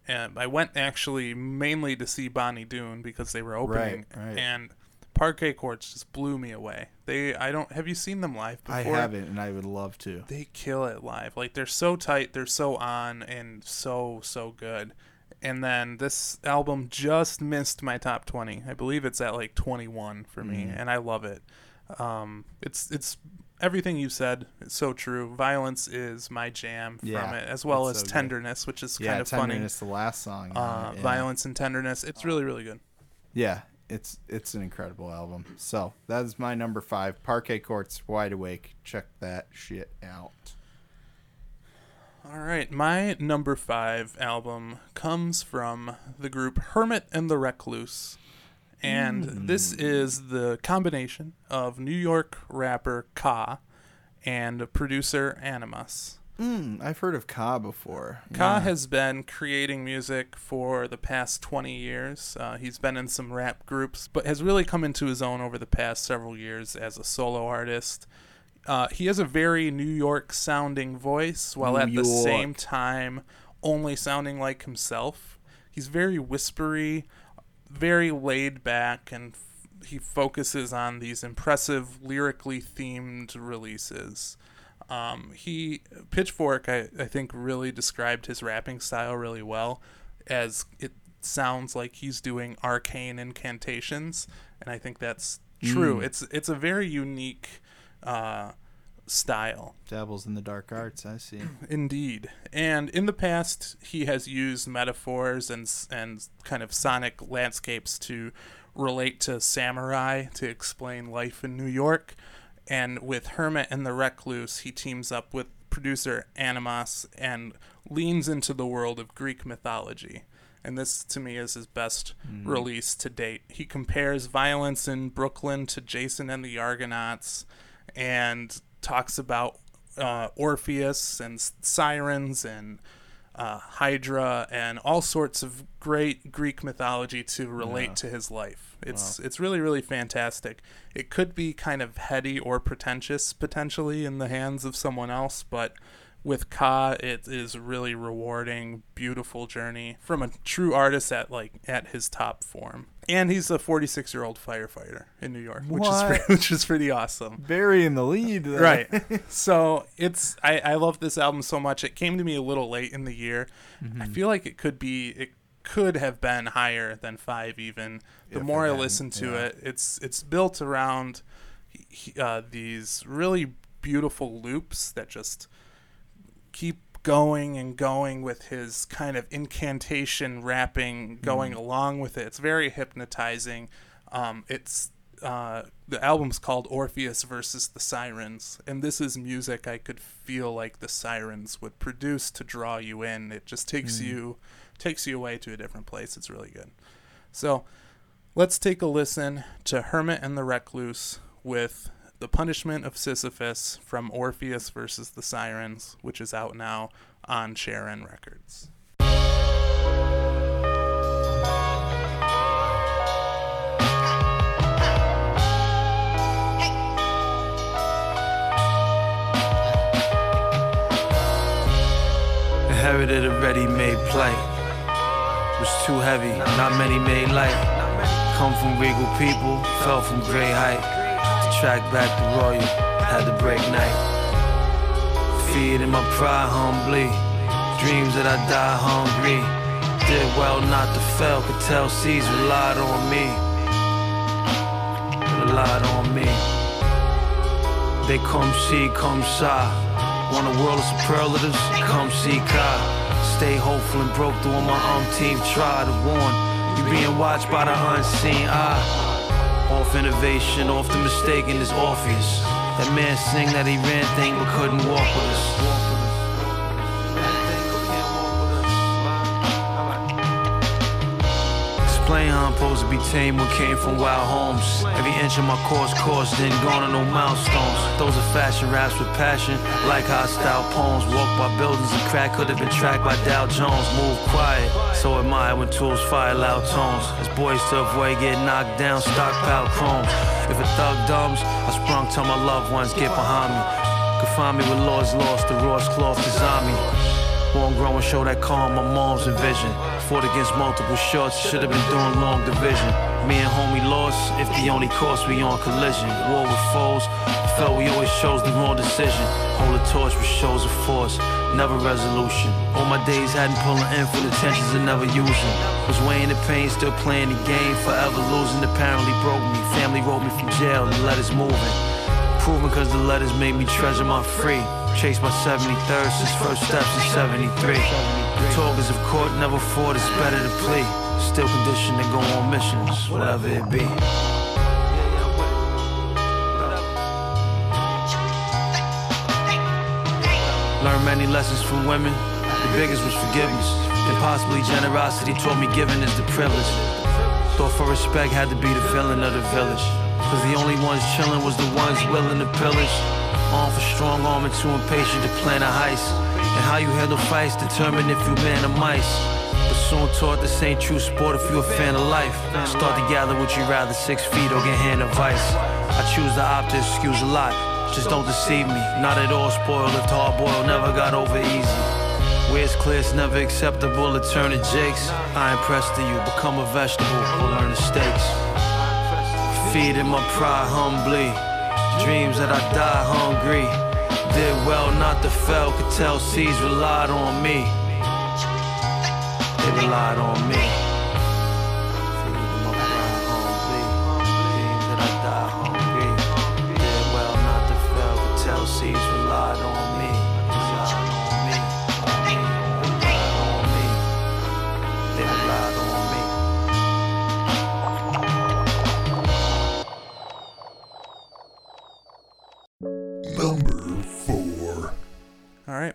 And I went actually mainly to see Bonnie Doon because they were opening. Right. And Parquet Courts just blew me away. Have you seen them live before? I haven't, and I would love to. They kill it live. Like, they're so tight, they're so on, and so good. And then this album just missed my top 20. I believe it's at like 21 for me, and I love it. It's everything you said is so true. Violence is my jam from it, as well as so Tenderness, which is kind of funny. Tenderness, the last song. Violence and Tenderness. It's really, really good. Yeah, it's an incredible album. So that is my number 5, Parquet Courts, Wide Awake. Check that shit out. All right, my number 5 album comes from the group Hermit and the Recluse. And this is the combination of New York rapper Ka and producer Animas. I've heard of Ka before. Ka has been creating music for the past 20 years. He's been in some rap groups, but has really come into his own over the past several years as a solo artist. He has a very New York-sounding voice, while the same time only sounding like himself. He's very whispery, very laid back, and he focuses on these impressive lyrically themed releases. Pitchfork, I think, really described his rapping style really well, as it sounds like he's doing arcane incantations, and I think that's true. It's a very unique style. Dabbles in the dark arts, I see. Indeed. And in the past, he has used metaphors and kind of sonic landscapes to relate to samurai, to explain life in New York. And with Hermit and the Recluse, he teams up with producer Animas and leans into the world of Greek mythology. And this, to me, is his best release to date. He compares violence in Brooklyn to Jason and the Argonauts, and talks about Orpheus and sirens and Hydra and all sorts of great Greek mythology to relate to his life. It's really, really fantastic. It could be kind of heady or pretentious, potentially, in the hands of someone else, but with Ka, it is really rewarding, beautiful journey from a true artist at his top form. And he's a 46-year-old firefighter in New York, which is pretty awesome. Burying the lead, though. Right? So I love this album so much. It came to me a little late in the year. Mm-hmm. I feel like it could have been higher than 5 even. The more I listen to it, it's built around these really beautiful loops that just keep going and going with his kind of incantation rapping going along with it. It's very hypnotizing. The album's called Orpheus versus the Sirens, and this is music I could feel like the sirens would produce to draw you in. It just takes you away to a different place. It's really good. So let's take a listen to Hermit and the Recluse with The Punishment of Sisyphus from Orpheus versus the Sirens, which is out now on Sharon Records. Inherited a ready-made play. Was too heavy, not many made light. Come from regal people, fell from great height. Track back to Royal, had to break night. Feeding my pride humbly, dreams that I die hungry. Did well not to fail, could tell C's relied on me. Relied on me. They come see, come shy. Want a world of superlatives? Come see Ka. Stay hopeful and broke through on my umpteen try to warn. You being watched by the unseen eye. Off innovation, off the mistaken is Orpheus. That man sing that he ran thing but couldn't walk with us. Explain how I'm supposed to be tame when came from wild homes. Every inch of my course, didn't go on to no milestones. Those are fashion raps with passion, like hostile poems. Walked by buildings and crack, could have been tracked by Dow Jones. Move quiet, so admire when tools fire loud tones. As boys to avoid getting knocked down, stockpile chrome. If a thug dumbs, I sprung till my loved ones get behind me. Could find me with Lord's lost, the rawest cloth is on me. Long growing, show that calm, my mom's envision. Fought against multiple shots, should have been doing long division. Me and homie lost, if the only course we on collision. War with foes, felt we always chose the wrong decision. Hold a torch with shows of force, never resolution. All my days hadn't pulling in for the tensions and never using. Was weighing the pain, still playing the game, forever losing. Apparently broke me, family wrote me from jail, the letters moving. improving cause the letters made me treasure my free. Chase my 73rd since first steps in 73. Talkers of court never fought, it's better to plea. Still conditioned to go on missions, whatever it be. Learned many lessons from women. The biggest was forgiveness, and possibly generosity taught me giving is the privilege. Thought for respect had to be the villain of the village, cause the only ones chilling was the ones willing to pillage. Armed for strong arm and too impatient to plan a heist, and how you handle fights determined if you man or mice. But soon taught this ain't true sport if you a fan of life. Start to gather what you rather, 6 feet or get hand advice. I choose to opt to excuse a lot, just don't deceive me. Not at all spoiled, if hard boiled, never got over easy. Where it's clear it's never acceptable to turn to jakes. I impressed to you, become a vegetable, or learn the stakes. Feeding my pride humbly, dreams that I die hungry. Did well, not to fail, could tell seeds relied on me. They relied on me. Feeding my pride humbly, dreams that I die hungry. Did well, not to fail, could tell seeds relied on me.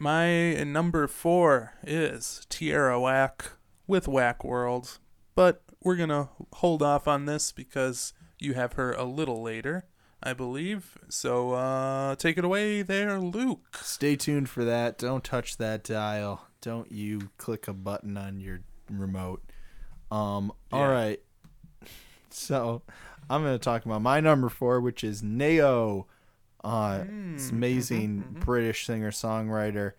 My number 4 is Tierra Whack with Whack World, but we're going to hold off on this because you have her a little later, I believe. So take it away there, Luke. Stay tuned for that. Don't touch that dial. Don't you click a button on your remote. Yeah. All right. So I'm going to talk about my number 4, which is Nao. It's amazing British singer-songwriter,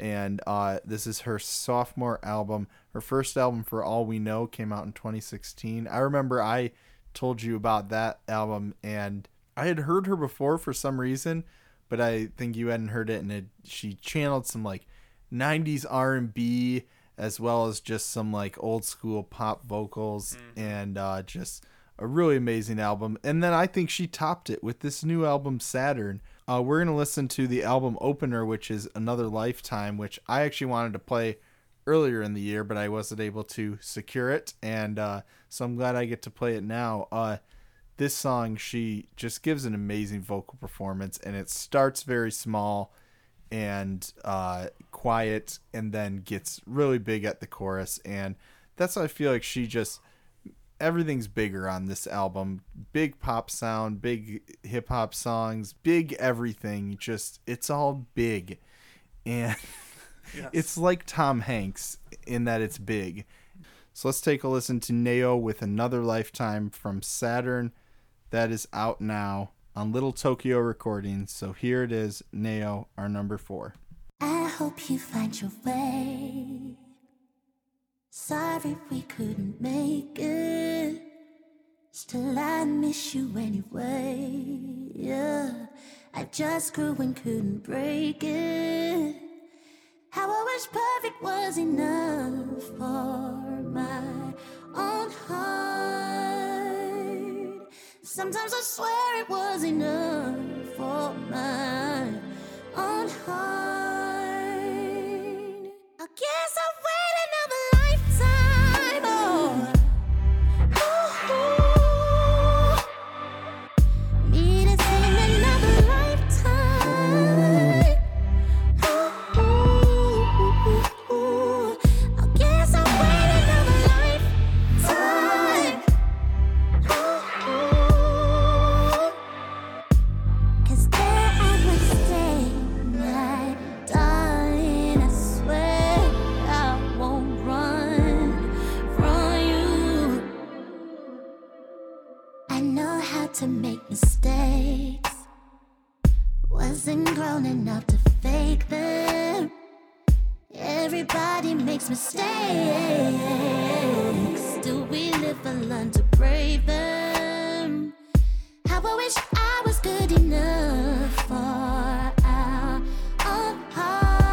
and this is her sophomore album. Her first album, For All We Know, came out in 2016. I remember I told you about that album, and I had heard her before for some reason, but I think you hadn't heard it, and she channeled some like 90s R&B as well as just some like old school pop vocals, and just a really amazing album. And then I think she topped it with this new album, Saturn. We're going to listen to the album opener, which is Another Lifetime, which I actually wanted to play earlier in the year, but I wasn't able to secure it. And so I'm glad I get to play it now. This song, she just gives an amazing vocal performance, and it starts very small and quiet and then gets really big at the chorus. And that's how I feel like she just... Everything's bigger on this album. Big pop sound, big hip hop songs, big everything. Just, it's all big. And yes. It's like Tom Hanks in that it's big. So let's take a listen to Nao with Another Lifetime from Saturn. That is out now on Little Tokyo Recordings. So here it is, Nao, our number 4. I hope you find your way. Sorry we couldn't make it. Still I miss you anyway. Yeah, I just grew and couldn't break it. How I wish perfect was enough for my own heart. Sometimes I swear it was enough for my own heart. I guess I waited. To make mistakes, wasn't grown enough to fake them. Everybody makes mistakes. Do we live and learn to brave them? How I wish I was good enough for our own heart.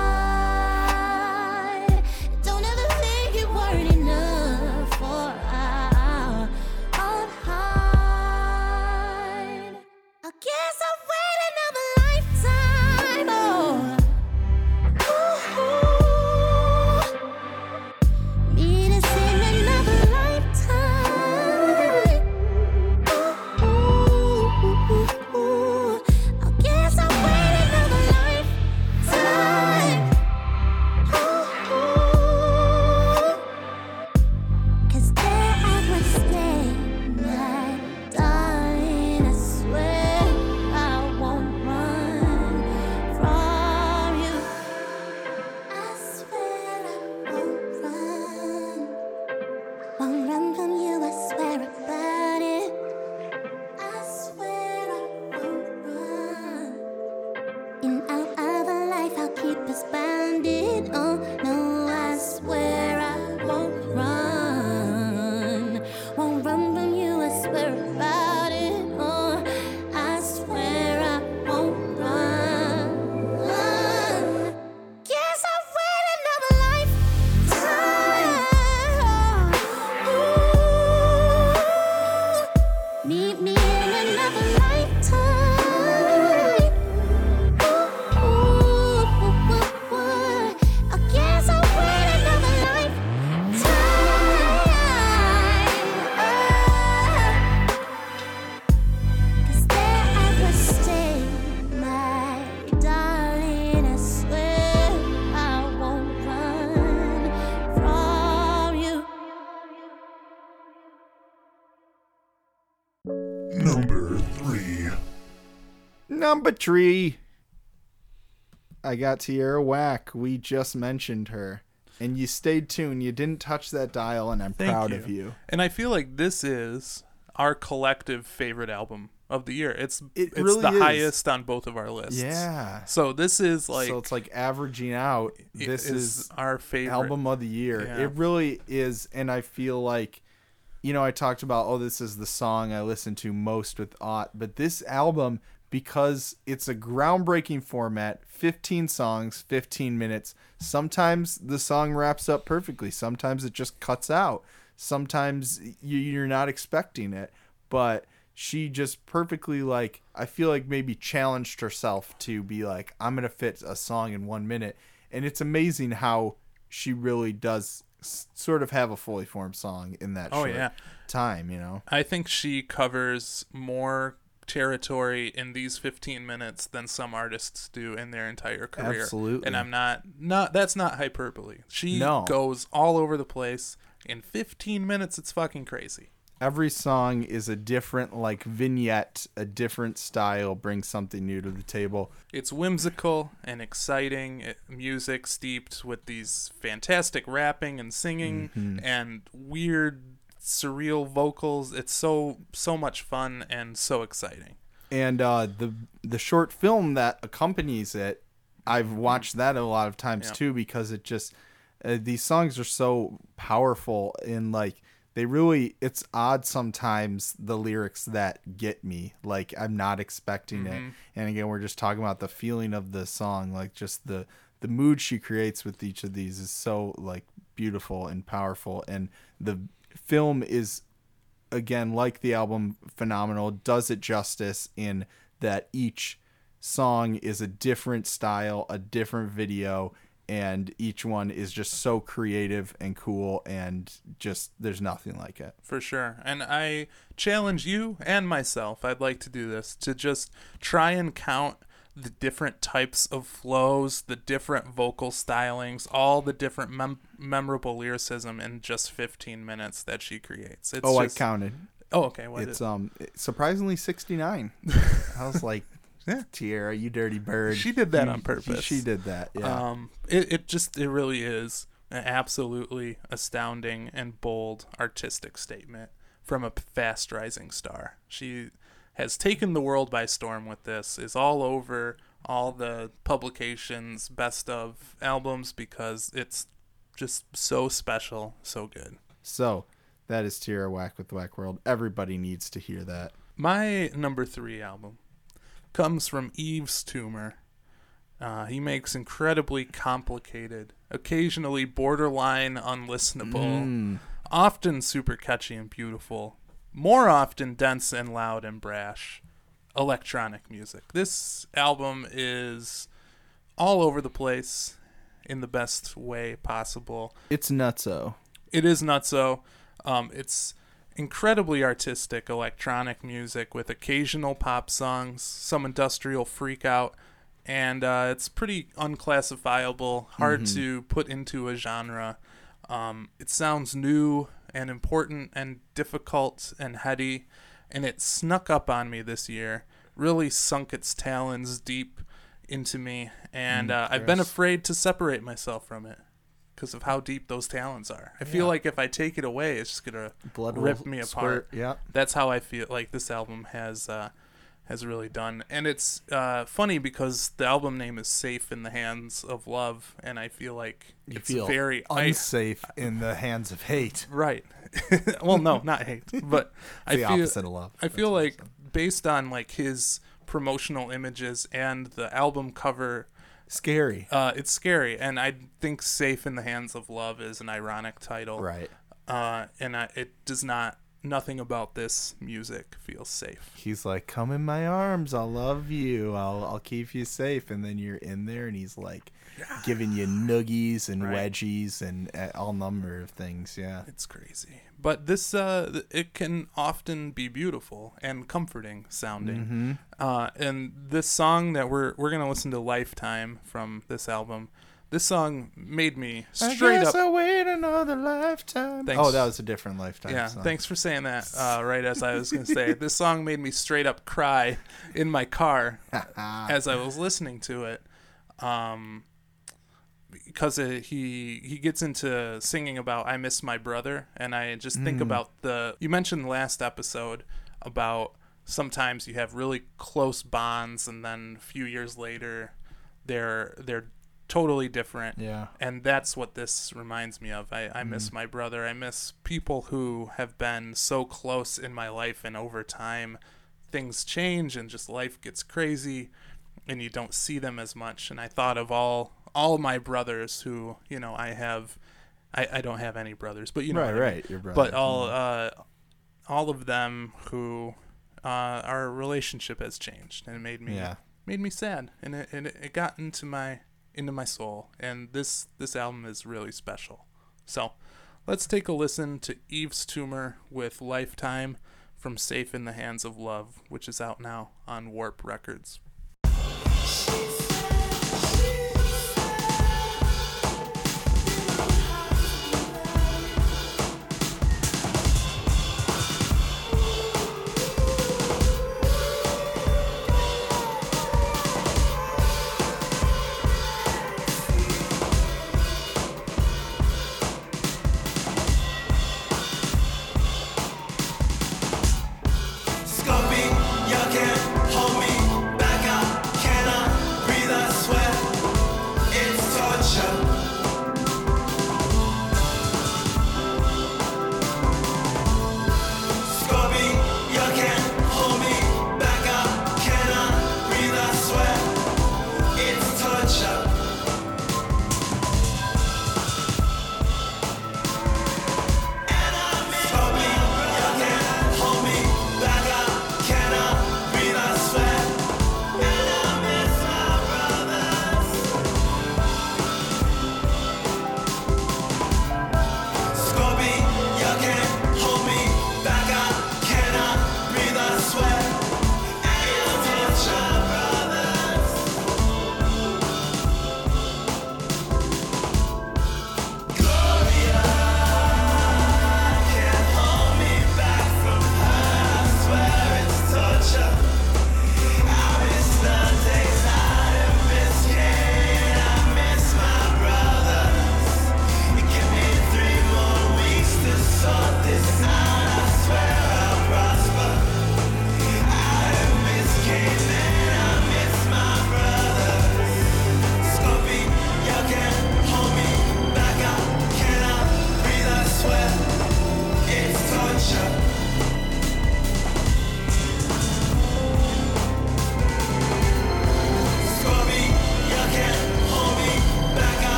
Don't ever think you weren't enough for our own heart. Guess I'm waiting Number 3, I got Tierra Whack. We just mentioned her. And you stayed tuned. You didn't touch that dial, and I'm proud of you. And I feel like this is our collective favorite album of the year. It's really the highest on both of our lists. Yeah. So this is like... So it's like averaging out. This is our favorite album of the year. Yeah. It really is. And I feel like, you know, I talked about, oh, this is the song I listen to most with Ought. But this album, because it's a groundbreaking format, 15 songs, 15 minutes. Sometimes the song wraps up perfectly. Sometimes it just cuts out. Sometimes you're not expecting it. But she just perfectly, like, I feel like maybe challenged herself to be like, I'm going to fit a song in 1 minute. And it's amazing how she really does sort of have a fully formed song in that time, you know? I think she covers more territory in these 15 minutes than some artists do in their entire career. Absolutely. And I'm not that's not hyperbole. She goes all over the place in 15 minutes. It's fucking crazy. Every song is a different, like, vignette, a different style, brings something new to the table. It's whimsical and exciting music steeped with these fantastic rapping and singing and weird surreal vocals. It's so much fun and so exciting. And the short film that accompanies it, I've watched that a lot of times too, because it just these songs are so powerful, and like they really, it's odd sometimes the lyrics that get me, like I'm not expecting it. And again, we're just talking about the feeling of the song, like just the mood she creates with each of these is so like beautiful and powerful. And the film is, again, like the album, phenomenal, does it justice in that each song is a different style, a different video, and each one is just so creative and cool, and just there's nothing like it. For sure. And I challenge you and myself, I'd like to do this, to just try and count the different types of flows, the different vocal stylings, all the different memorable lyricism in just 15 minutes that she creates. It's I counted. Oh, okay. What is it? Surprisingly 69. I was like, Tierra, you dirty bird. She did that on purpose. She did that. Yeah. It really is an absolutely astounding and bold artistic statement from a fast rising star. She has taken the world by storm with this, is all over all the publications, best of albums, because it's just so special, so good. So that is Tierra Whack with Whack World. Everybody needs to hear that. My number 3 album comes from Yves Tumor. He makes incredibly complicated, occasionally borderline unlistenable, often super catchy and beautiful, more often dense and loud and brash electronic music. This album is all over the place in the best way possible. It's nutso. It is nutso. It's incredibly artistic electronic music with occasional pop songs, some industrial freak out, and it's pretty unclassifiable, hard to put into a genre. It sounds new and important and difficult and heady, and it snuck up on me this year, really sunk its talons deep into me, and I've been afraid to separate myself from it because of how deep those talons are. I feel like if I take it away, it's just gonna rip me apart. Yeah, that's how I feel like this album has really done. And it's funny because the album name is Safe in the Hands of Love, and I feel like it's very unsafe in the hands of hate. Right. Well, no, not hate, but I feel the opposite of love. I feel like based on like his promotional images and the album cover, scary. It's scary, and I think Safe in the Hands of Love is an ironic title. Right. Nothing about this music feels safe. He's like, come in my arms, I'll love you, I'll keep you safe. And then you're in there, and he's like giving you noogies and wedgies and all number of things. Yeah, it's crazy. But this it can often be beautiful and comforting sounding. And this song that we're gonna listen to, Lifetime, from this album, This song made me straight up. I guess I wait another lifetime. Thanks. Oh, that was a different Lifetime song. Thanks for saying that. Right as I was going to say, this song made me straight up cry in my car as I was listening to it, because he gets into singing about I miss my brother, and I just think about you mentioned last episode about sometimes you have really close bonds, and then a few years later, they're totally different. Yeah. And that's what this reminds me of. I miss my brother. I miss people who have been so close in my life, and over time things change and just life gets crazy and you don't see them as much. And I thought of all my brothers who, you know, I don't have any brothers, but you know, right, your brother. But all of them who our relationship has changed, and it made me sad, and it got into my soul, and this album is really special. So let's take a listen to Yves Tumor with Lifetime from Safe in the Hands of Love, which is out now on Warp Records.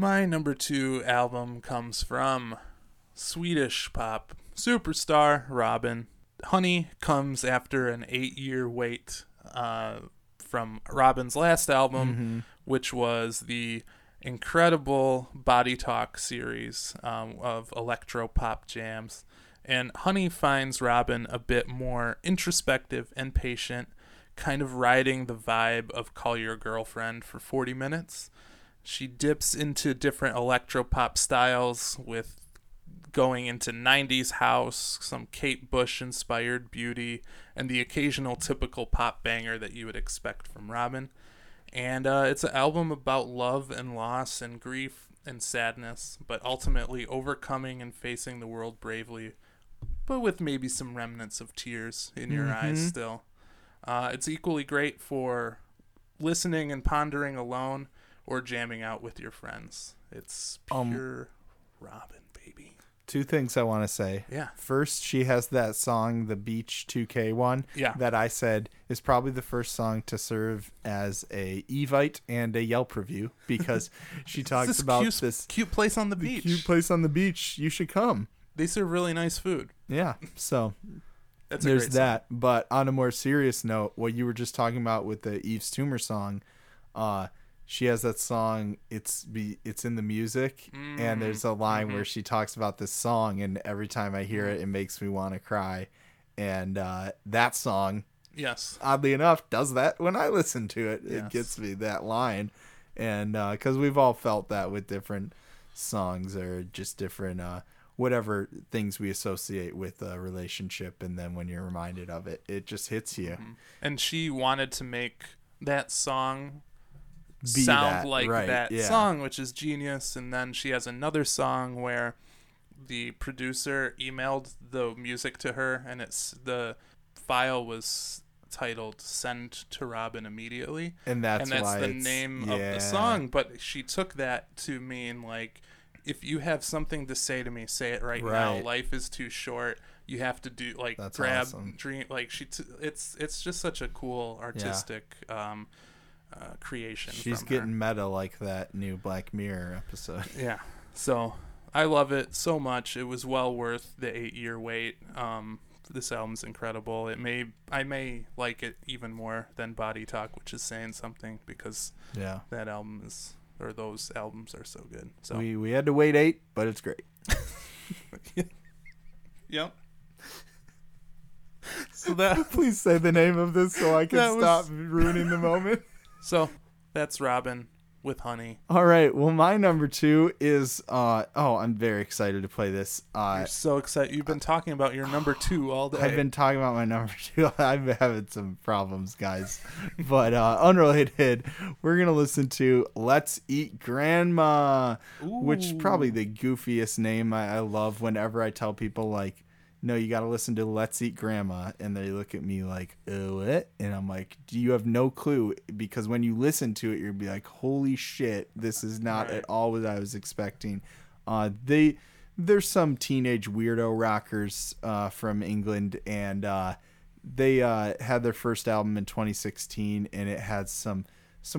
My number two album comes from Swedish pop superstar Robyn. Honey comes after an 8-year wait from Robyn's last album, which was the incredible Body Talk series of electro pop jams. And Honey finds Robyn a bit more introspective and patient, kind of riding the vibe of Call Your Girlfriend for 40 minutes. She dips into different electropop styles, with going into 90s house, some Kate Bush-inspired beauty, and the occasional typical pop banger that you would expect from Robyn. And it's an album about love and loss and grief and sadness, but ultimately overcoming and facing the world bravely, but with maybe some remnants of tears in your eyes still. It's equally great for listening and pondering alone or jamming out with your friends. It's pure Robyn, baby. Two things I want to say. Yeah. First, she has that song, the Beach 2K one, that I said is probably the first song to serve as a Evite and a Yelp review, because she talks about this cute place on the beach. Cute place on the beach. You should come. They serve really nice food. Yeah. So that's there's a great that. Song. But on a more serious note, what you were just talking about with the Yves Tumor song, she has that song, it's in the music, and there's a line where she talks about this song, and every time I hear it, it makes me want to cry. And that song, oddly enough, does that when I listen to it. It gets me, that line. And because we've all felt that with different songs, or just different whatever things we associate with a relationship, and then when you're reminded of it, it just hits you. And she wanted to make that song sound like that song, which is genius. And then she has another song where the producer emailed the music to her, and it's the file was titled "Send to Robyn Immediately," and that's the name of the song. But she took that to mean, like, if you have something to say to me, say it right now. Life is too short. You have to do, like, that's grab awesome. Dream. Like, she, it's just such a cool artistic. Creation. She's getting meta, like that new Black Mirror episode. Yeah. So I love it so much. It was well worth the 8-year wait. This album's incredible. I may like it even more than Body Talk, which is saying something, because that album is, or those albums are so good. So we had to wait 8, but it's great. Yep. So that please say the name of this so I can stop ruining the moment. So that's Robyn with Honey. All right. Well, my number 2 is, I'm very excited to play this. You're so excited. You've been talking about your number 2 all day. I've been talking about my number 2. I've been having some problems, guys. But unrelated, we're going to listen to Let's Eat Grandma, which is probably the goofiest name. I love whenever I tell people, like, no, you got to listen to Let's Eat Grandma. And they look at me like, what? And I'm like, do you have no clue? Because when you listen to it, you'll be like, holy shit, this is not at all what I was expecting. There's some teenage weirdo rockers from England, and they had their first album in 2016, and it had some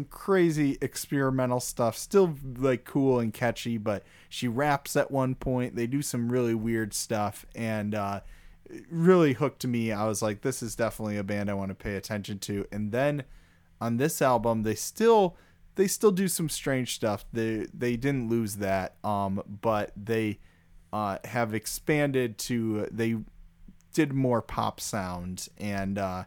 crazy experimental stuff, still like cool and catchy, but she raps at one point. They do some really weird stuff, and really hooked me. I was like, this is definitely a band I want to pay attention to. And then on this album, they still do some strange stuff. They didn't lose that, but they have expanded to, they did more pop sound, and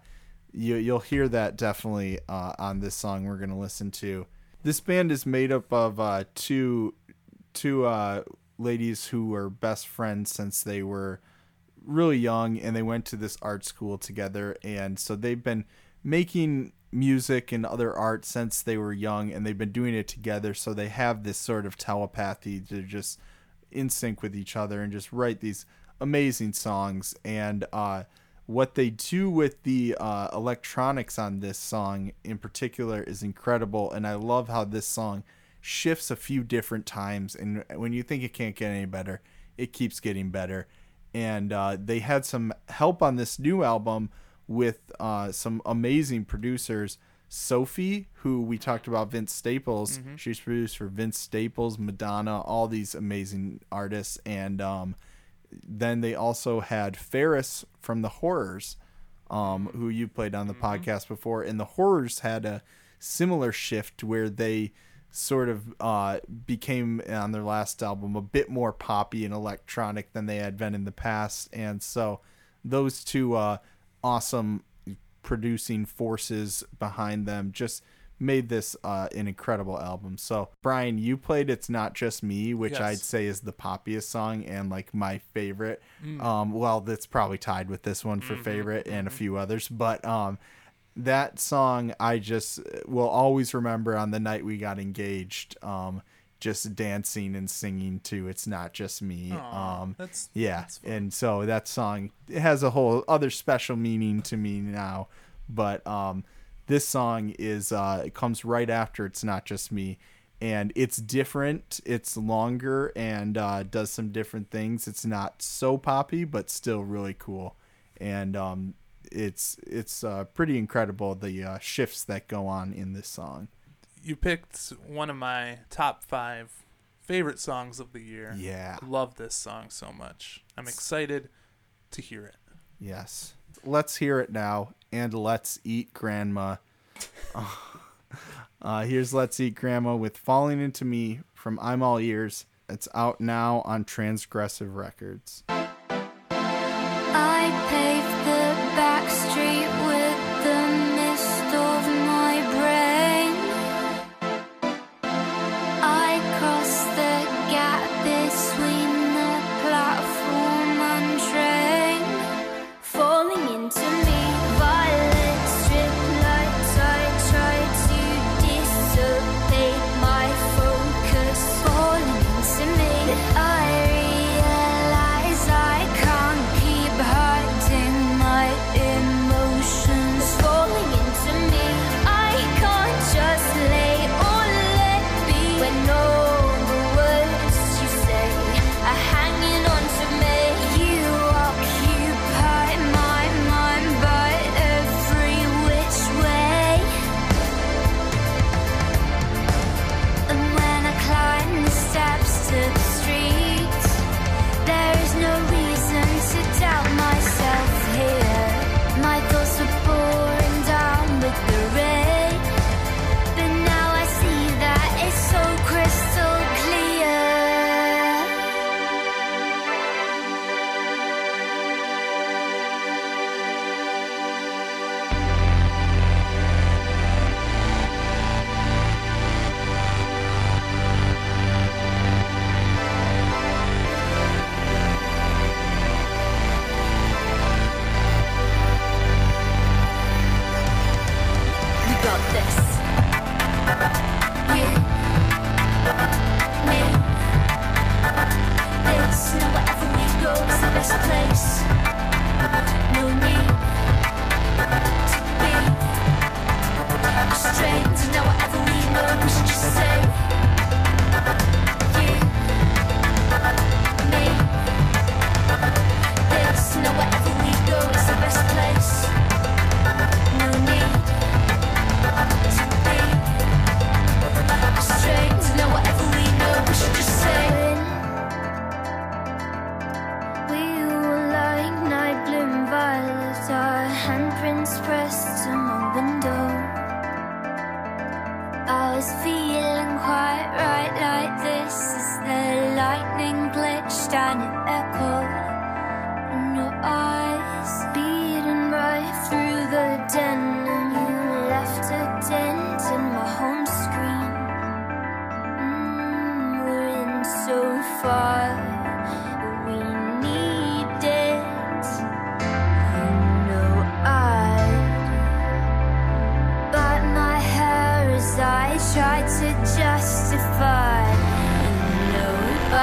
You'll hear that definitely on this song we're going to listen to. This band is made up of two ladies who were best friends since they were really young, and they went to this art school together. And so they've been making music and other art since they were young, and they've been doing it together. So they have this sort of telepathy to just in sync with each other and just write these amazing songs. And what they do with the electronics on this song in particular is incredible, and I love how this song shifts a few different times, and when you think it can't get any better, it keeps getting better. And they had some help on this new album with some amazing producers. Sophie, who we talked about, Vince Staples, she's produced for Vince Staples, Madonna, all these amazing artists, and Then they also had Ferris from The Horrors, who you played on the podcast before. And The Horrors had a similar shift where they sort of became, on their last album, a bit more poppy and electronic than they had been in the past. And so those two awesome producing forces behind them just made this an incredible album. So Brian, you played It's Not Just Me, which I'd say is the poppiest song and like my favorite. Well, that's probably tied with this one for favorite and a few others, but that song I just will always remember on the night we got engaged, just dancing and singing to It's Not Just Me. That's and so that song, it has a whole other special meaning to me now, but this song is it comes right after It's Not Just Me, and it's different, it's longer, and does some different things. It's not so poppy, but still really cool. And it's pretty incredible, the shifts that go on in this song. You picked one of my top 5 favorite songs of the year. Yeah. Love this song so much. I'm excited to hear it. Yes. Let's hear it now, and Let's Eat Grandma. Here's Let's Eat Grandma with Falling Into Me from I'm All Ears. It's out now on Transgressive Records. I paved the back street with the mist of my brain. I crossed the gap between the platform and train. Falling into me, violet strip lights, I try to dissipate my focus. Falling into me, I realize I can't keep hiding my emotions. Falling into me, I can't just lay or let be. When all the words you say are hanging on to me, you occupy my mind by every which way. And when I climb the steps to the street, there is no reason to doubt myself here. My thoughts were pouring down with the rain, but now I see that it's so crystal clear. We got this. You, me, this. Now wherever we go is the best place. No need to be restrained. Now wherever we go, we should just say you, me, this. Now wherever we go is the best place. No need to be strange. Now whatever we know, we should just say. We were like night bloom violets, our handprints pressed to my window. I was feeling quite right like this as the lightning glitched and it echoed in your eyes, beating right through the den. Left a dent in my home screen. We're in so far, but we need it. You know I bite my hair as I try to justify. You know I.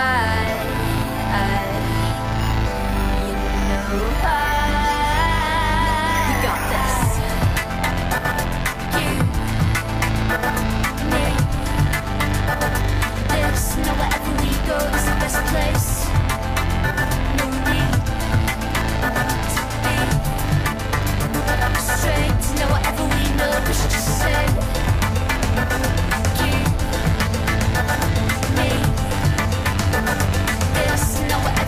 Now wherever we go is the best place. No need to be restrained. Now whatever we know, we should just say you, me, this. Now whatever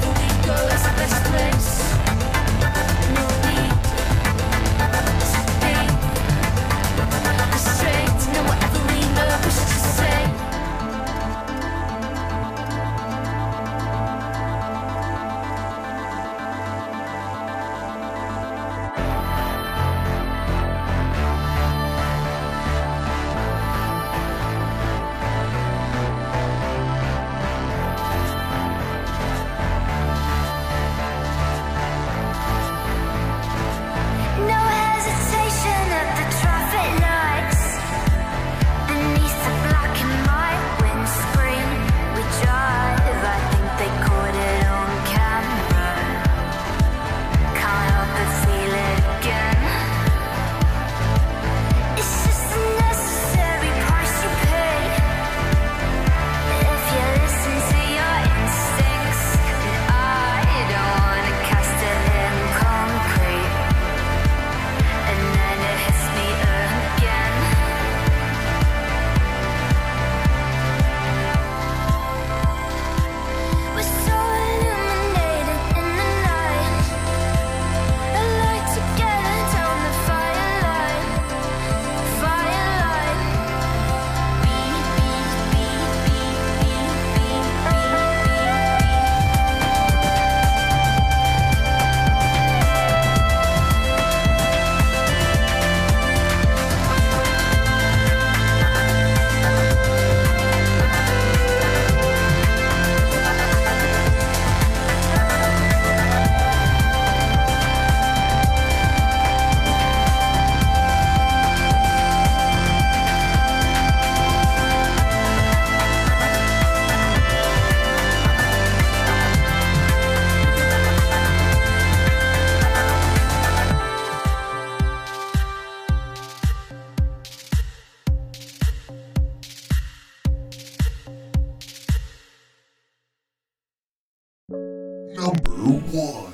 Number one.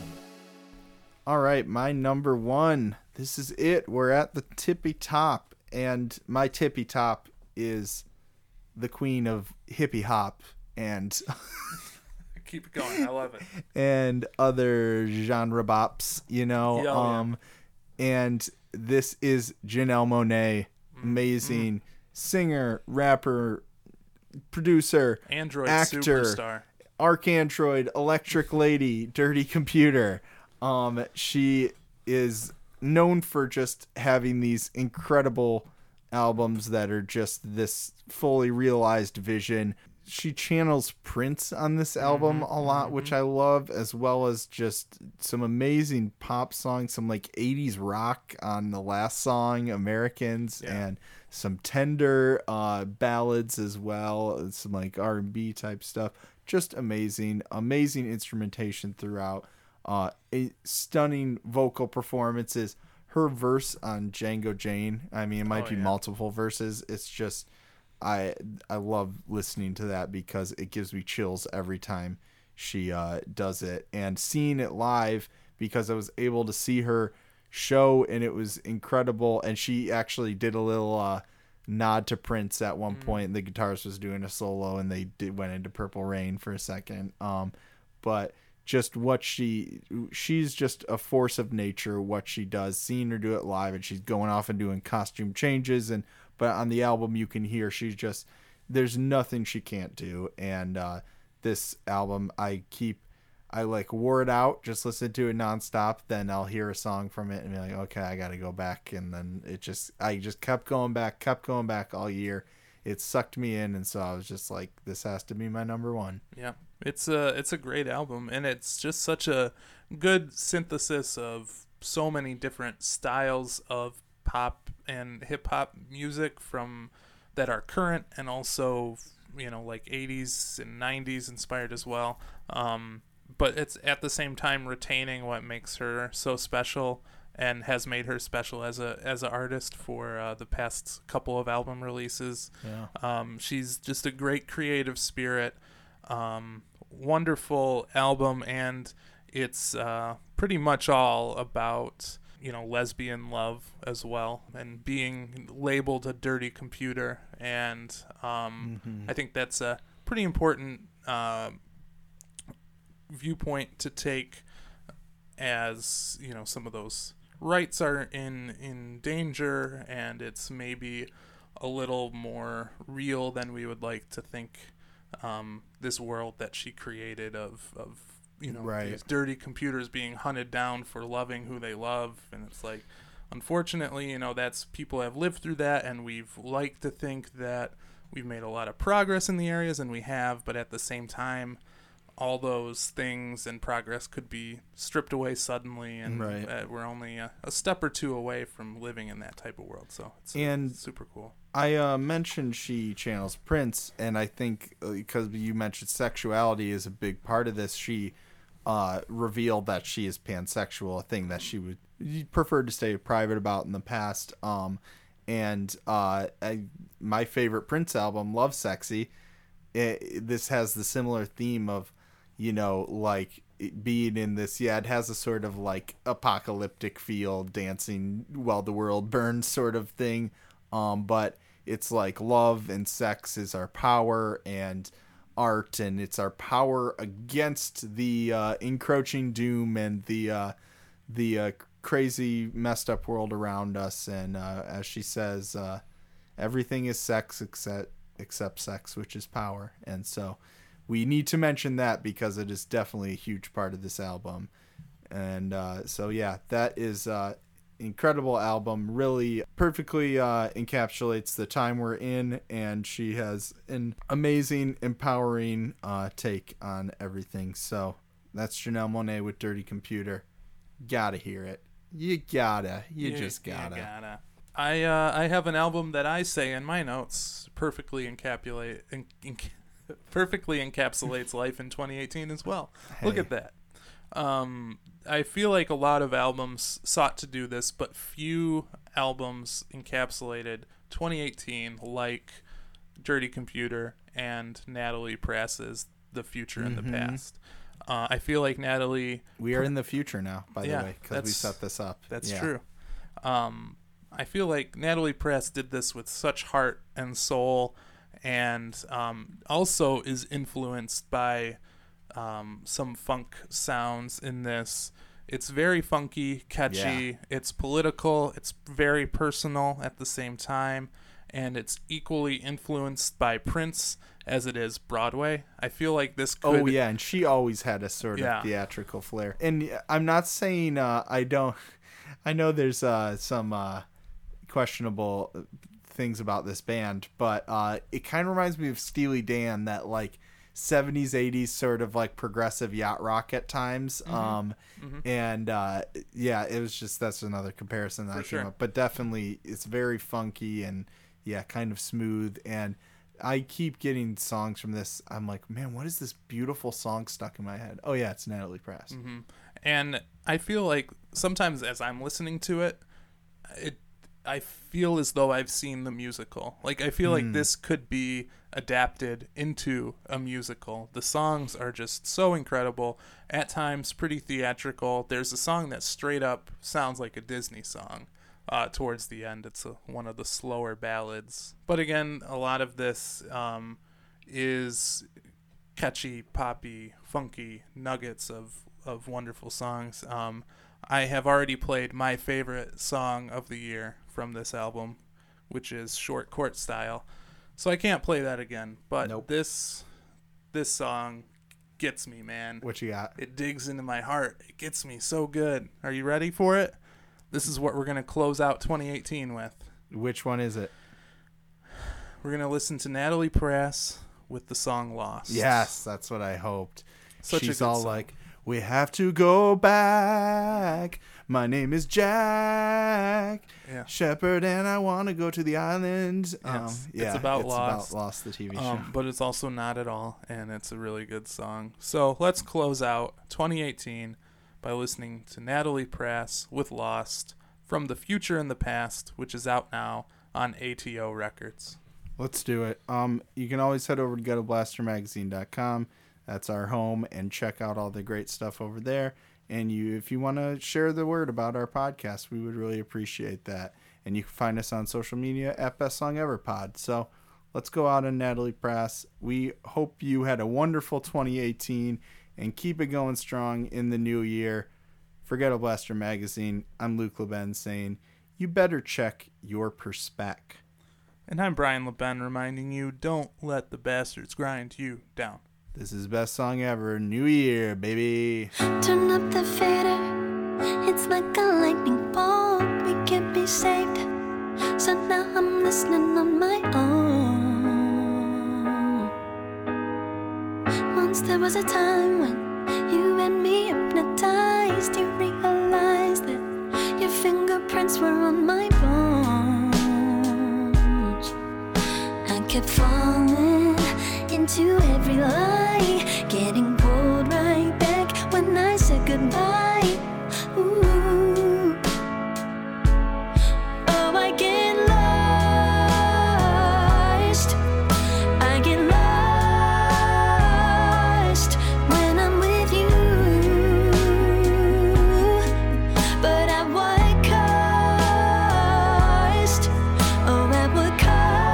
All right, my number one. This is it. We're at the tippy top, and my tippy top is the queen of hippie hop and keep it going. I love it. And other genre bops, you know. Yeah, and this is Janelle Monáe, amazing singer, rapper, producer, Android actor, superstar, Arcandroid, Electric Lady, Dirty Computer. She is known for just having these incredible albums that are just this fully realized vision. She channels Prince on this album a lot, which I love, as well as just some amazing pop songs, some like 80s rock on the last song, Americans, and some tender ballads as well, and some like R&B type stuff. Just amazing, amazing instrumentation throughout. A stunning vocal performances. Her verse on Django Jane, I mean, it might be multiple verses. It's just, I love listening to that because it gives me chills every time she does it. And seeing it live, because I was able to see her show, and it was incredible. And she actually did a little nod to Prince at one point, and the guitarist was doing a solo, and they went into Purple Rain for a second. But just what she's just a force of nature, what she does, seeing her do it live, and she's going off and doing costume changes, but on the album you can hear she's just, there's nothing she can't do. And this album I like wore it out, just listen to it nonstop. Then I'll hear a song from it and be like, okay, I gotta go back. And then I just kept going back all year. It sucked me in, and so I was just like, this has to be my number one. Yeah, it's a great album, and it's just such a good synthesis of so many different styles of pop and hip-hop music from that are current, and also, you know, like 80s and 90s inspired as well. But it's at the same time retaining what makes her so special, and has made her special as an artist for the past couple of album releases. Yeah. She's just a great creative spirit, wonderful album, and it's pretty much all about, you know, lesbian love as well, and being labeled a dirty computer. And I think that's a pretty important viewpoint to take, as, you know, some of those rights are in danger, and it's maybe a little more real than we would like to think. This world that she created of you know, these dirty computers being hunted down for loving who they love, and it's like, unfortunately, you know, that's, people have lived through that, and we've liked to think that we've made a lot of progress in the areas, and we have, but at the same time, all those things and progress could be stripped away suddenly, and we're only a step or two away from living in that type of world. So it's super cool. I mentioned she channels Prince, and I think because you mentioned sexuality is a big part of this, she revealed that she is pansexual, a thing that she would prefer to stay private about in the past. My favorite Prince album, Love Sexy, this has the similar theme of, you know, like being in this, it has a sort of like apocalyptic feel, dancing while the world burns sort of thing. But it's like love and sex is our power, and art, and it's our power against the encroaching doom and the crazy messed up world around us. And as she says, everything is sex except sex, which is power. And so we need to mention that because it is definitely a huge part of this album. And that is incredible album, really perfectly encapsulates the time we're in, and she has an amazing, empowering take on everything. So that's Janelle Monáe with Dirty Computer. Gotta hear it. You just gotta. I have an album that I say in my notes perfectly encapsulates life in 2018 as well. Hey. Look at that. I feel like a lot of albums sought to do this, but few albums encapsulated 2018 like Dirty Computer and Natalie Prass's The Future and the Past. I feel like Natalie... We are in the future now, by the way, because we set this up. That's true. I feel like Natalie Prass did this with such heart and soul, and also is influenced by some funk sounds in this. It's very funky, catchy, it's political, it's very personal at the same time, and it's equally influenced by Prince as it is Broadway. I feel like this could... Oh, yeah, and she always had a sort of theatrical flair. And I'm not saying I don't... I know there's some questionable things about this band, but it kind of reminds me of Steely Dan, that, like, 70s, 80s sort of like progressive yacht rock at times. And it was just, that's another comparison that came up. But definitely it's very funky and kind of smooth. And I keep getting songs from this. I'm like, man, what is this beautiful song stuck in my head? Oh yeah, it's Natalie Prass. And I feel like sometimes as I'm listening to it, I feel as though I've seen the musical. Like, I feel like this could be adapted into a musical. The songs are just so incredible. At times, pretty theatrical. There's a song that straight up sounds like a Disney song. Towards the end, it's one of the slower ballads. But again, a lot of this is catchy, poppy, funky nuggets of wonderful songs. I have already played my favorite song of the year from this album, which is Short Court Style. So I can't play that again, but this song gets me, man. What you got? It digs into my heart. It gets me so good. Are you ready for it? This is what we're going to close out 2018 with. Which one is it? We're going to listen to Natalie Prass with the song Lost. Yes, that's what I hoped. She's all like, we have to go back. My name is Jack Shepherd, and I want to go to the island. It's about Lost, the TV show. But it's also not at all, and it's a really good song. So let's close out 2018 by listening to Natalie Prass with Lost from The Future and the Past, which is out now on ATO Records. Let's do it. You can always head over to GhettoBlasterMagazine.com. That's our home, and check out all the great stuff over there. And if you want to share the word about our podcast, we would really appreciate that. And you can find us on social media at Best Song Ever Pod. So let's go out on Natalie Prass. We hope you had a wonderful 2018 and keep it going strong in the new year. For Ghetto Blaster Magazine, I'm Luke LeBen saying, you better check your perspec. And I'm Brian LeBen reminding you, don't let the bastards grind you down. This is Best Song Ever. New Year, baby. Turn up the fader. It's like a lightning bolt. We can't be saved. So now I'm listening on my own. Once there was a time when you and me hypnotized. You realized that your fingerprints were on my bones. I kept falling into every lie, getting pulled right back when I said goodbye. Ooh. Oh, I get lost. I get lost when I'm with you. But at what cost? Oh, at what cost?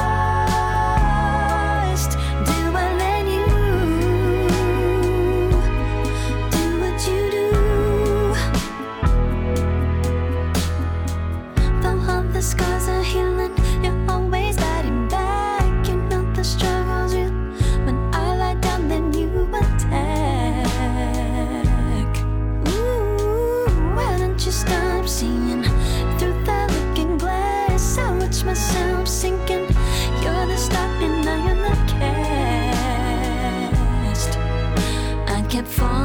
Sinking, you're the stop and I am the cast. I kept falling.